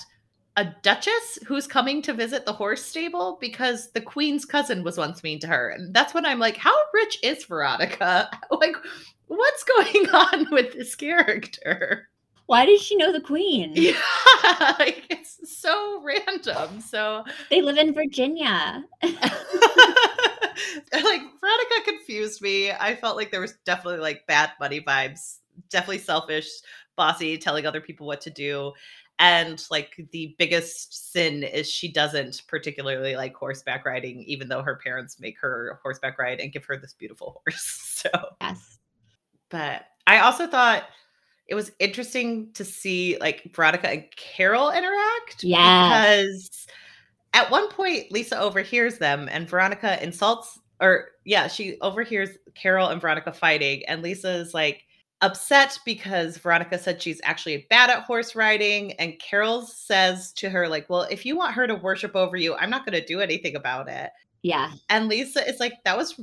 a duchess who's coming to visit the horse stable because the queen's cousin was once mean to her. And that's when I'm like, how rich is Veronica? Like, what's going on with this character? Why does she know the queen? Yeah, like, it's so random. So they live in Virginia. Like, Veronica confused me. I felt like there was definitely, like, bad money vibes, definitely selfish, bossy, telling other people what to do. And, like, the biggest sin is she doesn't particularly like horseback riding, even though her parents make her horseback ride and give her this beautiful horse. So, yes. But I also thought it was interesting to see, like, Veronica and Carole interact. Yeah. Because at one point, Lisa overhears them and Veronica insults, or yeah, she overhears Carole and Veronica fighting. And Lisa is like, upset because Veronica said she's actually bad at horse riding, and Carole says to her, like, well, if you want her to worship over you, I'm not going to do anything about it. Yeah. And Lisa is like, that was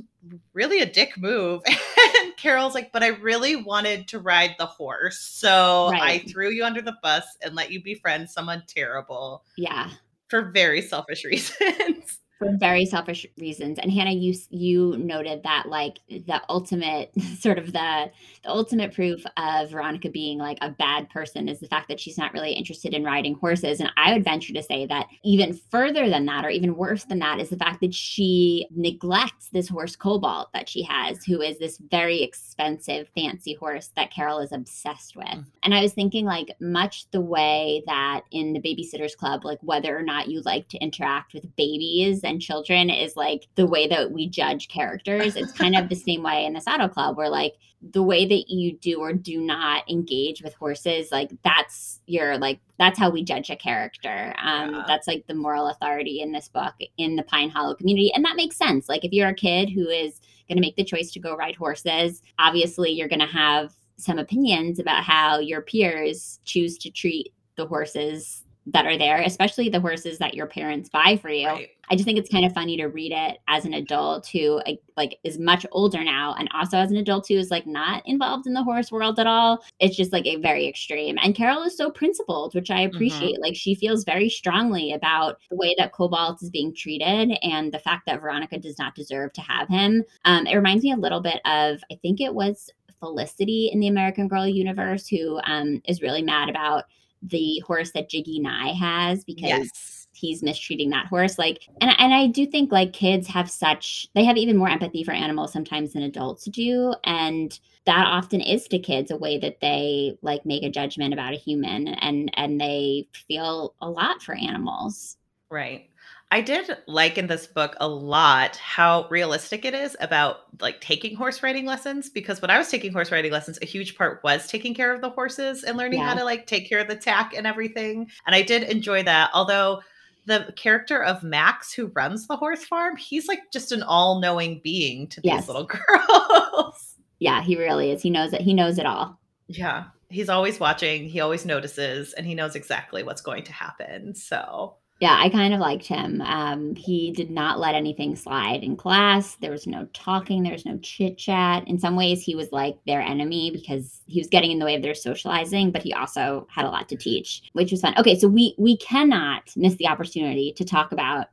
really a dick move. And Carol's like, but I really wanted to ride the horse, so right. I threw you under the bus and let you befriend someone terrible. Yeah. For very selfish reasons. for very selfish reasons. And Hannah, you you noted that like the ultimate sort of the the ultimate proof of Veronica being like a bad person is the fact that she's not really interested in riding horses. And I would venture to say that even further than that, or even worse than that, is the fact that she neglects this horse Cobalt that she has, who is this very expensive fancy horse that Carole is obsessed with. Mm-hmm. And I was thinking like much the way that in the Babysitters Club, like whether or not you like to interact with babies and children is like the way that we judge characters. It's kind of the same way in the Saddle Club, where like the way that you do or do not engage with horses, like that's your like that's how we judge a character. Um, yeah. That's like the moral authority in this book in the Pine Hollow community. And that makes sense. Like if you're a kid who is going to make the choice to go ride horses, obviously you're going to have some opinions about how your peers choose to treat the horses that are there, especially the horses that your parents buy for you. Right. I just think it's kind of funny to read it as an adult who like is much older now, and also as an adult who is like not involved in the horse world at all. It's just like a very extreme. And Carole is so principled, which I appreciate. Mm-hmm. Like she feels very strongly about the way that Cobalt is being treated and the fact that Veronica does not deserve to have him. Um, it reminds me a little bit of, I think it was Felicity in the American Girl universe, who um, is really mad about the horse that Jiggy Nye has because yes. he's mistreating that horse. Like, and, and I do think like kids have such, they have even more empathy for animals sometimes than adults do. And that often is to kids a way that they like make a judgment about a human, and, and they feel a lot for animals. Right. I did like in this book a lot how realistic it is about like taking horse riding lessons, because when I was taking horse riding lessons, a huge part was taking care of the horses and learning yeah. how to like take care of the tack and everything. And I did enjoy that. Although the character of Max, who runs the horse farm, he's like just an all-knowing being to yes. these little girls. Yeah, he really is. He knows it. He knows it all. Yeah. He's always watching. He always notices, and he knows exactly what's going to happen. So yeah, I kind of liked him. Um, he did not let anything slide in class. There was no talking. There was no chit chat. In some ways, he was like their enemy because he was getting in the way of their socializing, but he also had a lot to teach, which was fun. Okay, so we we cannot miss the opportunity to talk about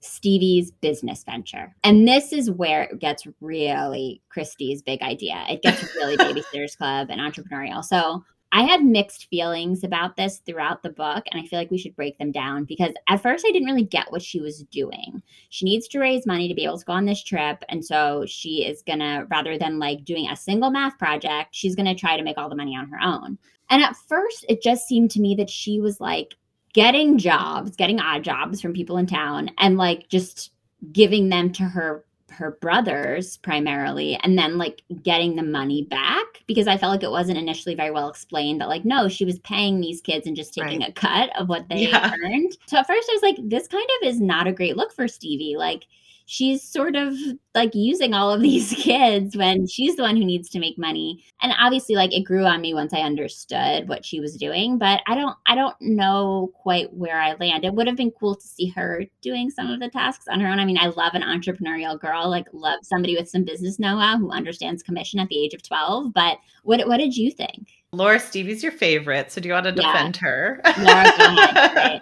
Stevie's business venture. And this is where it gets really Christie's big idea. It gets really Babysitter's Club and entrepreneurial. So I had mixed feelings about this throughout the book, and I feel like we should break them down, because at first I didn't really get what she was doing. She needs to raise money to be able to go on this trip, and so she is going to, rather than like doing a single math project, she's going to try to make all the money on her own. And at first it just seemed to me that she was like getting jobs, getting odd jobs from people in town, and like just giving them to her her brothers primarily, and then like getting the money back, because I felt like it wasn't initially very well explained that like, no, she was paying these kids and just taking right. a cut of what they yeah. earned. So at first I was like, this kind of is not a great look for Stevie. Like she's sort of like using all of these kids when she's the one who needs to make money. And obviously like it grew on me once I understood what she was doing, but I don't, I don't know quite where I land. It would have been cool to see her doing some of the tasks on her own. I mean, I love an entrepreneurial girl, like love somebody with some business know-how who understands commission at the age of twelve. But what, what did you think? Laura, Stevie's your favorite. So do you want to defend yeah. her? Laura, go ahead.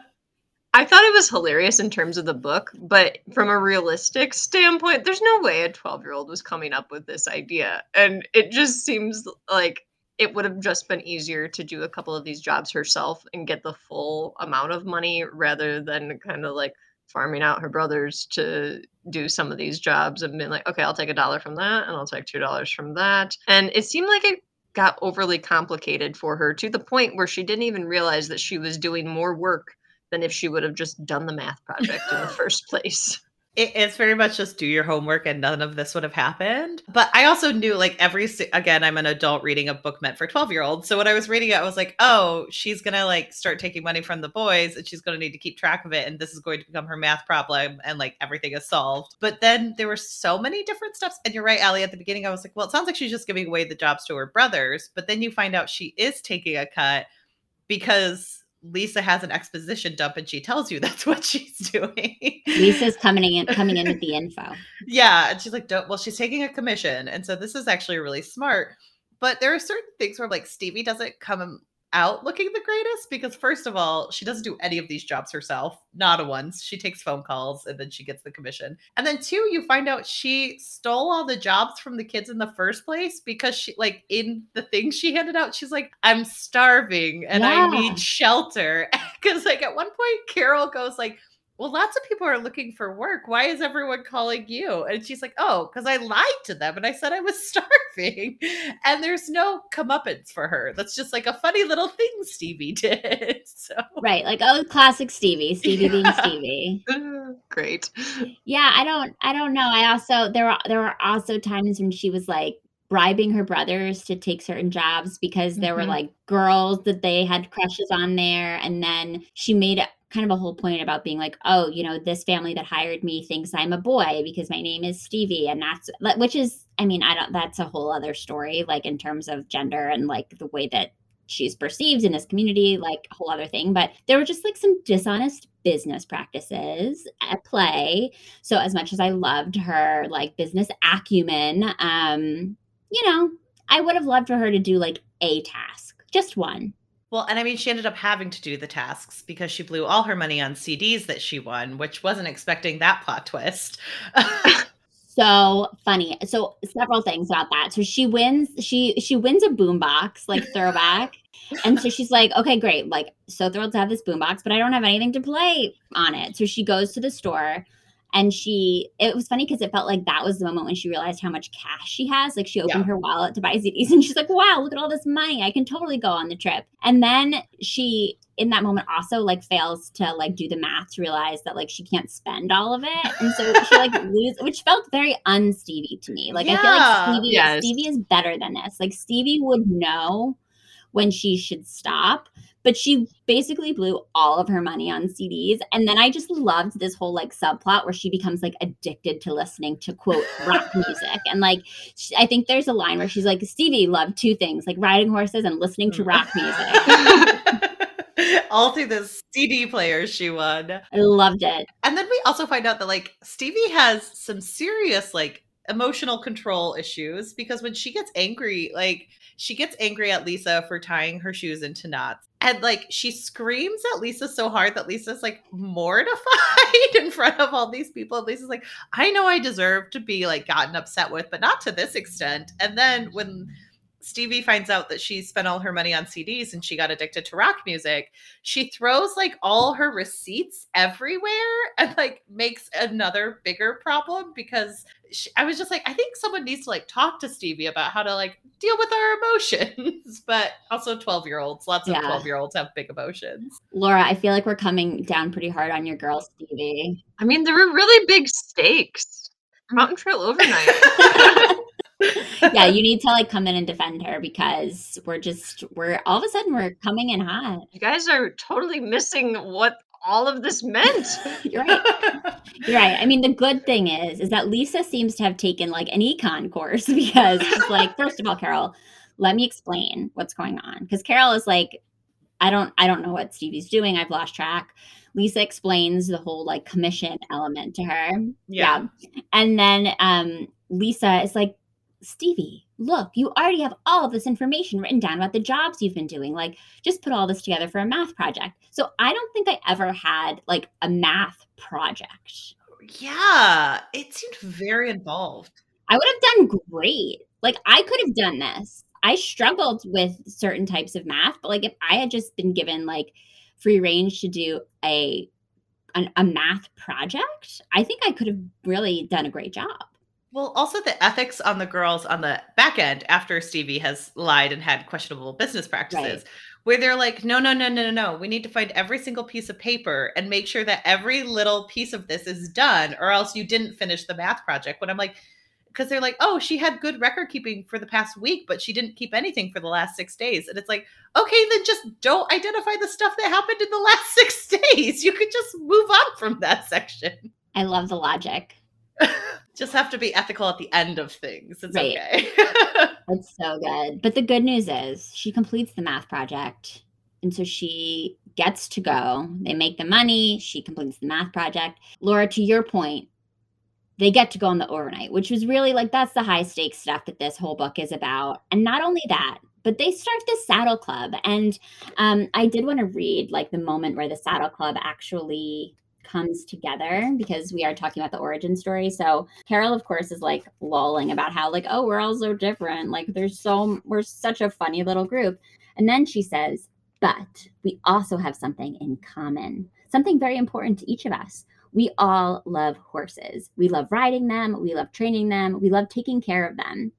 I thought it was hilarious in terms of the book, but from a realistic standpoint, there's no way a twelve-year-old was coming up with this idea. And it just seems like it would have just been easier to do a couple of these jobs herself and get the full amount of money, rather than kind of like farming out her brothers to do some of these jobs and being like, okay, I'll take a dollar from that and I'll take two dollars from that. And it seemed like it got overly complicated for her, to the point where she didn't even realize that she was doing more work than if she would have just done the math project in the first place. It, it's very much just do your homework, and none of this would have happened. But I also knew, like every, again, I'm an adult reading a book meant for twelve-year-olds. So when I was reading it, I was like, oh, she's going to like start taking money from the boys, and she's going to need to keep track of it, and this is going to become her math problem, and like everything is solved. But then there were so many different steps. And you're right, Allie, at the beginning, I was like, well, it sounds like she's just giving away the jobs to her brothers. But then you find out she is taking a cut because Lisa has an exposition dump, and she tells you that's what she's doing. Lisa's coming in, coming in with the info. Yeah, and she's like, "Don't." Well, she's taking a commission, and so this is actually really smart. But there are certain things where, like, Stevie doesn't come out looking the greatest, because first of all, she doesn't do any of these jobs herself, not a once. She takes phone calls and then she gets the commission. And then two, you find out she stole all the jobs from the kids in the first place, because she, like, in the thing she handed out, she's like, I'm starving and yeah. I need shelter. Because like at one point, Carole goes like, well, lots of people are looking for work. Why is everyone calling you? And she's like, oh, because I lied to them and I said I was starving. And there's no comeuppance for her. That's just like a funny little thing Stevie did. So. Right. Like, oh, classic Stevie. Stevie yeah. being Stevie. Great. Yeah, I don't I don't know. I also there were there were also times when she was like bribing her brothers to take certain jobs, because there mm-hmm. were like girls that they had crushes on there. And then she made it kind of a whole point about being like, oh, you know, this family that hired me thinks I'm a boy because my name is Stevie. And that's, which is, I mean, I don't, that's a whole other story, like in terms of gender and like the way that she's perceived in this community, like a whole other thing. But there were just like some dishonest business practices at play. So as much as I loved her like business acumen, um, you know, I would have loved for her to do like a task, just one. Well, and I mean, she ended up having to do the tasks because she blew all her money on C Ds that she won, which wasn't expecting that plot twist. So funny. So several things about that. So she wins, she she wins a boombox, like throwback. And so she's like, okay, great. Like, so thrilled to have this boombox, but I don't have anything to play on it. So she goes to the store. And she, it was funny because it felt like that was the moment when she realized how much cash she has. Like she opened yeah. her wallet to buy C Ds and she's like, wow, look at all this money. I can totally go on the trip. And then she, in that moment also like fails to like do the math to realize that like she can't spend all of it. And so she like lose, which felt very un-Stevie to me. Like yeah. I feel like Stevie, yes. Stevie is better than this. Like Stevie would know when she should stop. But she basically blew all of her money on C Ds. And then I just loved this whole like subplot where she becomes like addicted to listening to, quote, rock music. And like, she, I think there's a line where she's like, Stevie loved two things, like riding horses and listening to rock music. All through the C D player she won. I loved it. And then we also find out that like Stevie has some serious like emotional control issues, because when she gets angry, like she gets angry at Lisa for tying her shoes into knots. And like she screams at Lisa so hard that Lisa's like mortified in front of all these people. And Lisa's like, I know I deserve to be like gotten upset with, but not to this extent. And then when Stevie finds out that she spent all her money on C Ds and she got addicted to rock music, she throws like all her receipts everywhere and like makes another bigger problem, because she, I was just like, I think someone needs to like talk to Stevie about how to like deal with our emotions, but also twelve year olds, lots of yeah. twelve year olds have big emotions. Laura, I feel like we're coming down pretty hard on your girl, Stevie. I mean, there were really big stakes. Mountain Trail Overnight. Yeah, you need to like come in and defend her, because we're just, we're all of a sudden we're coming in hot. You guys are totally missing what all of this meant. You're right. You're right. I mean, the good thing is, is that Lisa seems to have taken like an econ course, because she's like, first of all, Carole, let me explain what's going on. Because Carole is like, I don't, I don't know what Stevie's doing. I've lost track. Lisa explains the whole like commission element to her. Yeah. yeah. And then um, Lisa is like, Stevie, look, you already have all of this information written down about the jobs you've been doing. Like, just put all this together for a math project. So I don't think I ever had like a math project. Yeah, it seemed very involved. I would have done great. Like, I could have done this. I struggled with certain types of math, but like if I had just been given like free range to do a an, a math project, I think I could have really done a great job. Well, also the ethics on the girls on the back end after Stevie has lied and had questionable business practices, right. where they're like, no, no, no, no, no, no. We need to find every single piece of paper and make sure that every little piece of this is done, or else you didn't finish the math project. When I'm like, because they're like, oh, she had good record keeping for the past week, but she didn't keep anything for the last six days. And it's like, okay, then just don't identify the stuff that happened in the last six days. You could just move on from that section. I love the logic. Just have to be ethical at the end of things. It's right. okay. That's so good. But the good news is she completes the math project. And so she gets to go. They make the money. She completes the math project. Laura, to your point, they get to go on the overnight, which was really like, that's the high stakes stuff that this whole book is about. And not only that, but they start the Saddle Club. And um, I did want to read like the moment where the Saddle Club actually comes together, because we are talking about the origin story. So Carole, of course, is like lolling about how like, oh, we're all so different. Like there's so, we're such a funny little group. And then she says, but we also have something in common, something very important to each of us. We all love horses. We love riding them. We love training them. We love taking care of them.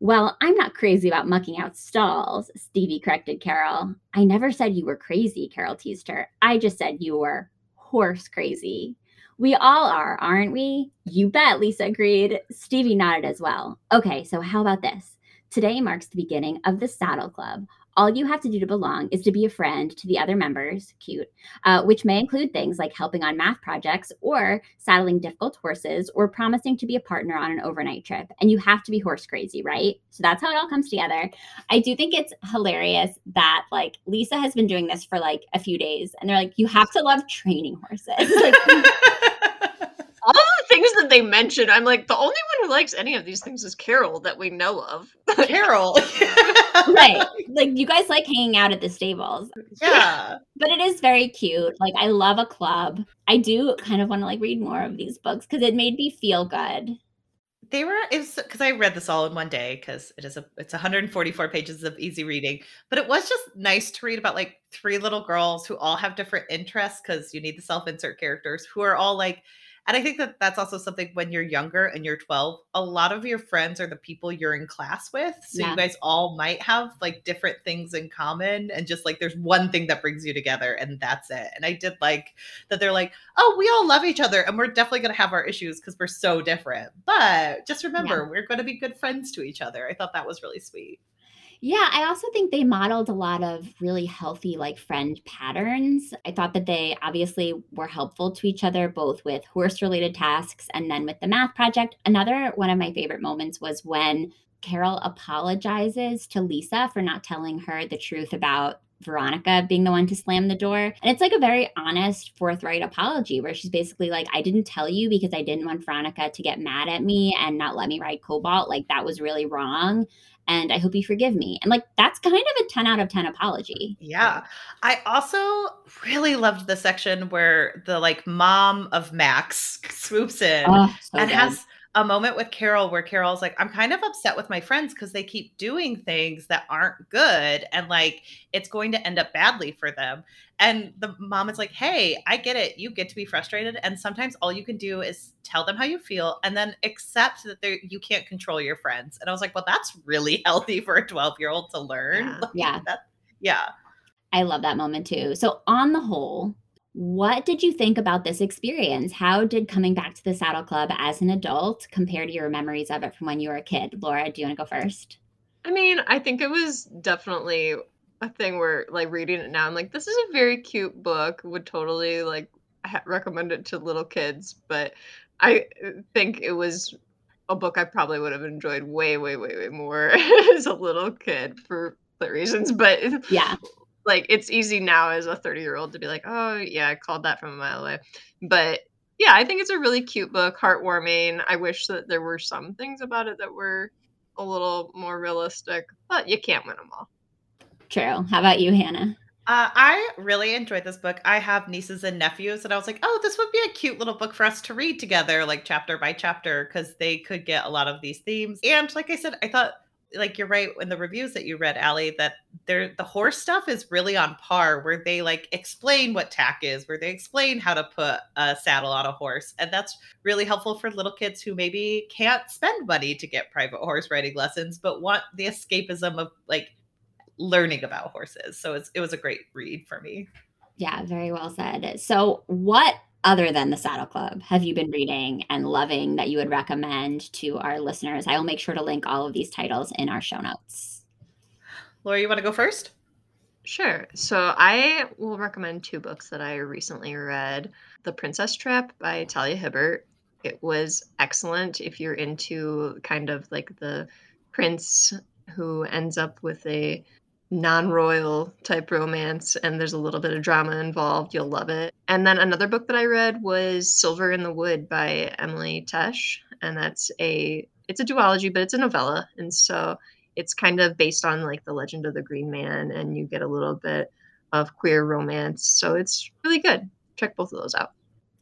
Well, I'm not crazy about mucking out stalls, Stevie corrected Carole. I never said you were crazy, Carole teased her. I just said you were horse crazy. We all are, aren't we? You bet, Lisa agreed. Stevie nodded as well. Okay, so how about this? Today marks the beginning of the Saddle Club. All you have to do to belong is to be a friend to the other members, cute, uh, which may include things like helping on math projects or saddling difficult horses or promising to be a partner on an overnight trip. And you have to be horse crazy, right? So that's how it all comes together. I do think it's hilarious that like Lisa has been doing this for like a few days and they're like, you have to love training horses. Like, all the things that they mention, I'm like, the only one who likes any of these things is Carole that we know of. Carole. Right. Like, you guys like hanging out at the stables. Yeah. But it is very cute. Like, I love a club. I do kind of want to, like, read more of these books because it made me feel good. They were, because I read this all in one day because it is a, it's one hundred forty-four pages of easy reading. But it was just nice to read about, like, three little girls who all have different interests because you need the self-insert characters who are all, like, and I think that that's also something when you're younger and you're twelve, a lot of your friends are the people you're in class with. So yeah. You guys all might have like different things in common and just like there's one thing that brings you together and that's it. And I did like that they're like, oh, we all love each other and we're definitely going to have our issues because we're so different. But just remember, yeah. We're going to be good friends to each other. I thought that was really sweet. Yeah, I also think they modeled a lot of really healthy, like, friend patterns. I thought that they obviously were helpful to each other, both with horse-related tasks and then with the math project. Another one of my favorite moments was when Carole apologizes to Lisa for not telling her the truth about Veronica being the one to slam the door. And it's like a very honest, forthright apology where she's basically like, I didn't tell you because I didn't want Veronica to get mad at me and not let me ride Cobalt. Like, that was really wrong. And I hope you forgive me. And like, that's kind of a ten out of ten apology. Yeah. I also really loved the section where the like mom of Max swoops in oh, so and good. has a moment with Carole where Carol's like, I'm kind of upset with my friends because they keep doing things that aren't good. And like, it's going to end up badly for them. And the mom is like, hey, I get it. You get to be frustrated. And sometimes all you can do is tell them how you feel and then accept that you can't control your friends. And I was like, well, that's really healthy for a twelve-year-old to learn. Yeah. Like, yeah. That, yeah. I love that moment too. So on the whole, what did you think about this experience? How did coming back to the Saddle Club as an adult compare to your memories of it from when you were a kid? Laura, do you want to go first? I mean, I think it was definitely a thing where like reading it now, I'm like, this is a very cute book, would totally like ha- recommend it to little kids. But I think it was a book I probably would have enjoyed way, way, way, way more as a little kid for the reasons. But yeah, like it's easy now as a thirty year old to be like, oh yeah, I called that from a mile away. But yeah, I think it's a really cute book, heartwarming. I wish that there were some things about it that were a little more realistic, but you can't win them all. True. How about you, Hannah? Uh, I really enjoyed this book. I have nieces and nephews, and I was like, oh, this would be a cute little book for us to read together, like chapter by chapter, because they could get a lot of these themes. And like I said, I thought, like, you're right in the reviews that you read, Allie, that the horse stuff is really on par, where they, like, explain what tack is, where they explain how to put a saddle on a horse. And that's really helpful for little kids who maybe can't spend money to get private horse riding lessons, but want the escapism of, like, learning about horses. So it's, it was a great read for me. Yeah, very well said. So what other than the Saddle Club have you been reading and loving that you would recommend to our listeners? I will make sure to link all of these titles in our show notes. Laura, you want to go first? Sure. So I will recommend two books that I recently read. The Princess Trap by Talia Hibbert. It was excellent if you're into kind of like the prince who ends up with a non-royal type romance and there's a little bit of drama involved. You'll love it. And then another book that I read was Silver in the Wood by Emily Tesch, and that's a it's a duology, but it's a novella, and so it's kind of based on like The Legend of the Green Man, and you get a little bit of queer romance. So it's really good. Check both of those out.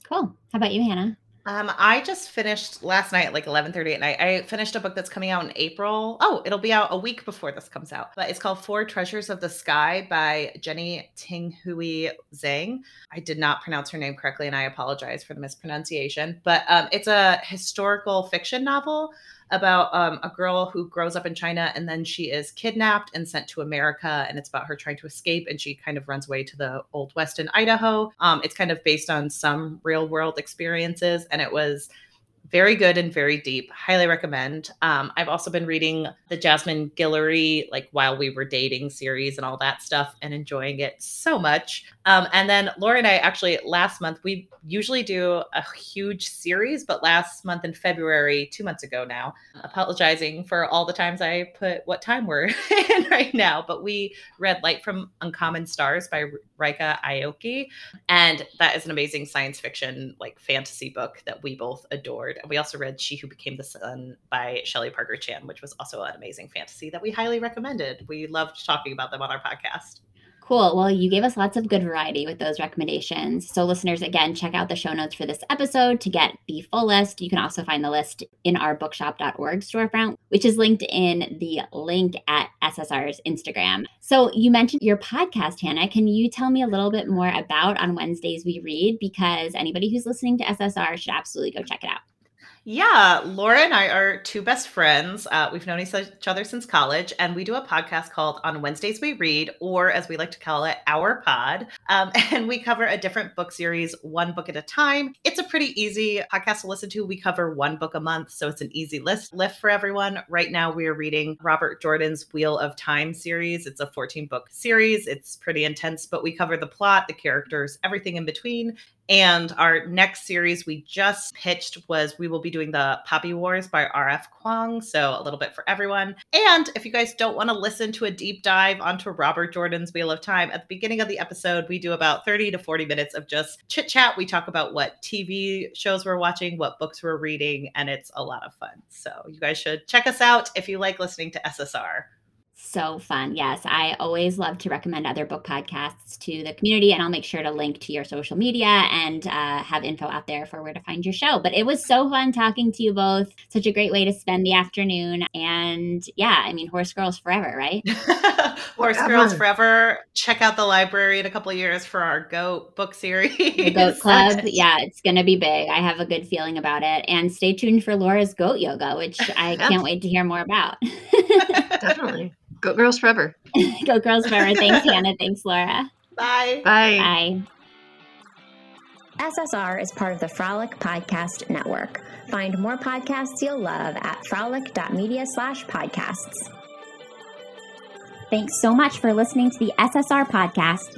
Cool. How about you, Hannah? Um, I just finished last night, like eleven thirty at night. I finished a book that's coming out in April. Oh, it'll be out a week before this comes out. But it's called Four Treasures of the Sky by Jenny Tinghui Zhang. I did not pronounce her name correctly, and I apologize for the mispronunciation. But um, it's a historical fiction novel about um, a girl who grows up in China, and then she is kidnapped and sent to America. And it's about her trying to escape, and she kind of runs away to the Old West in Idaho. Um, it's kind of based on some real world experiences, and it was very good and very deep. Highly recommend. Um, I've also been reading the Jasmine Guillory, like While We Were Dating series and all that stuff, and enjoying it so much. Um, and then Laura and I actually last month, we usually do a huge series, but last month in February, two months ago now, apologizing for all the times I put what time we're in right now, but we read Light from Uncommon Stars by Reika Aoki. And that is an amazing science fiction, like fantasy book that we both adored. And we also read She Who Became the Sun by Shelley Parker Chan, which was also an amazing fantasy that we highly recommended. We loved talking about them on our podcast. Cool. Well, you gave us lots of good variety with those recommendations. So listeners, again, check out the show notes for this episode to get the full list. You can also find the list in our bookshop dot org storefront, which is linked in the link at S S R's Instagram. So you mentioned your podcast, Hannah. Can you tell me a little bit more about On Wednesdays We Read? Because anybody who's listening to S S R should absolutely go check it out. Yeah, Laura and I are two best friends. Uh, we've known each other since college, and we do a podcast called On Wednesdays We Read, or as we like to call it, Our Pod. Um, and we cover a different book series, one book at a time. It's a pretty easy podcast to listen to. We cover one book a month, so it's an easy list lift for everyone. Right now, we are reading Robert Jordan's Wheel of Time series. It's a fourteen book series. It's pretty intense, but we cover the plot, the characters, everything in between. And our next series we just pitched was we will be doing the Poppy Wars by R F Kuang. So a little bit for everyone. And if you guys don't want to listen to a deep dive onto Robert Jordan's Wheel of Time, at the beginning of the episode, we do about thirty to forty minutes of just chit chat. We talk about what T V shows we're watching, what books we're reading, and it's a lot of fun. So you guys should check us out if you like listening to S S R. So fun. Yes. I always love to recommend other book podcasts to the community, and I'll make sure to link to your social media and uh, have info out there for where to find your show. But it was so fun talking to you both. Such a great way to spend the afternoon. And yeah, I mean, horse girls forever, right? Horse forever. Girls forever. Check out the library in a couple of years for our GOAT book series. The GOAT Club. Yeah, it's going to be big. I have a good feeling about it. And stay tuned for Laura's GOAT yoga, which I can't wait to hear more about. Definitely. Go Girls Forever. Go Girls Forever. Thanks, Hannah. Thanks, Laura. Bye. Bye. Bye. S S R is part of the Frolic Podcast Network. Find more podcasts you'll love at frolic.media slash podcasts. Thanks so much for listening to the S S R Podcast.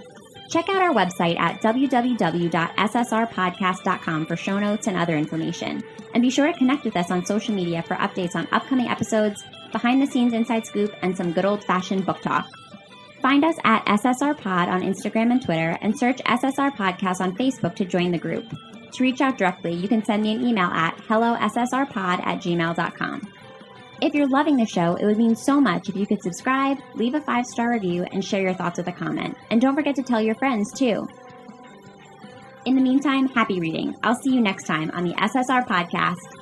Check out our website at w w w dot s s r podcast dot com for show notes and other information. And be sure to connect with us on social media for updates on upcoming episodes, behind-the-scenes inside scoop, and some good old-fashioned book talk. Find us at S S R Pod on Instagram and Twitter, and search S S R Podcast on Facebook to join the group. To reach out directly, you can send me an email at hello s s r pod at gmail dot com. If you're loving the show, it would mean so much if you could subscribe, leave a five-star review, and share your thoughts with a comment. And don't forget to tell your friends, too. In the meantime, happy reading. I'll see you next time on the S S R Podcast.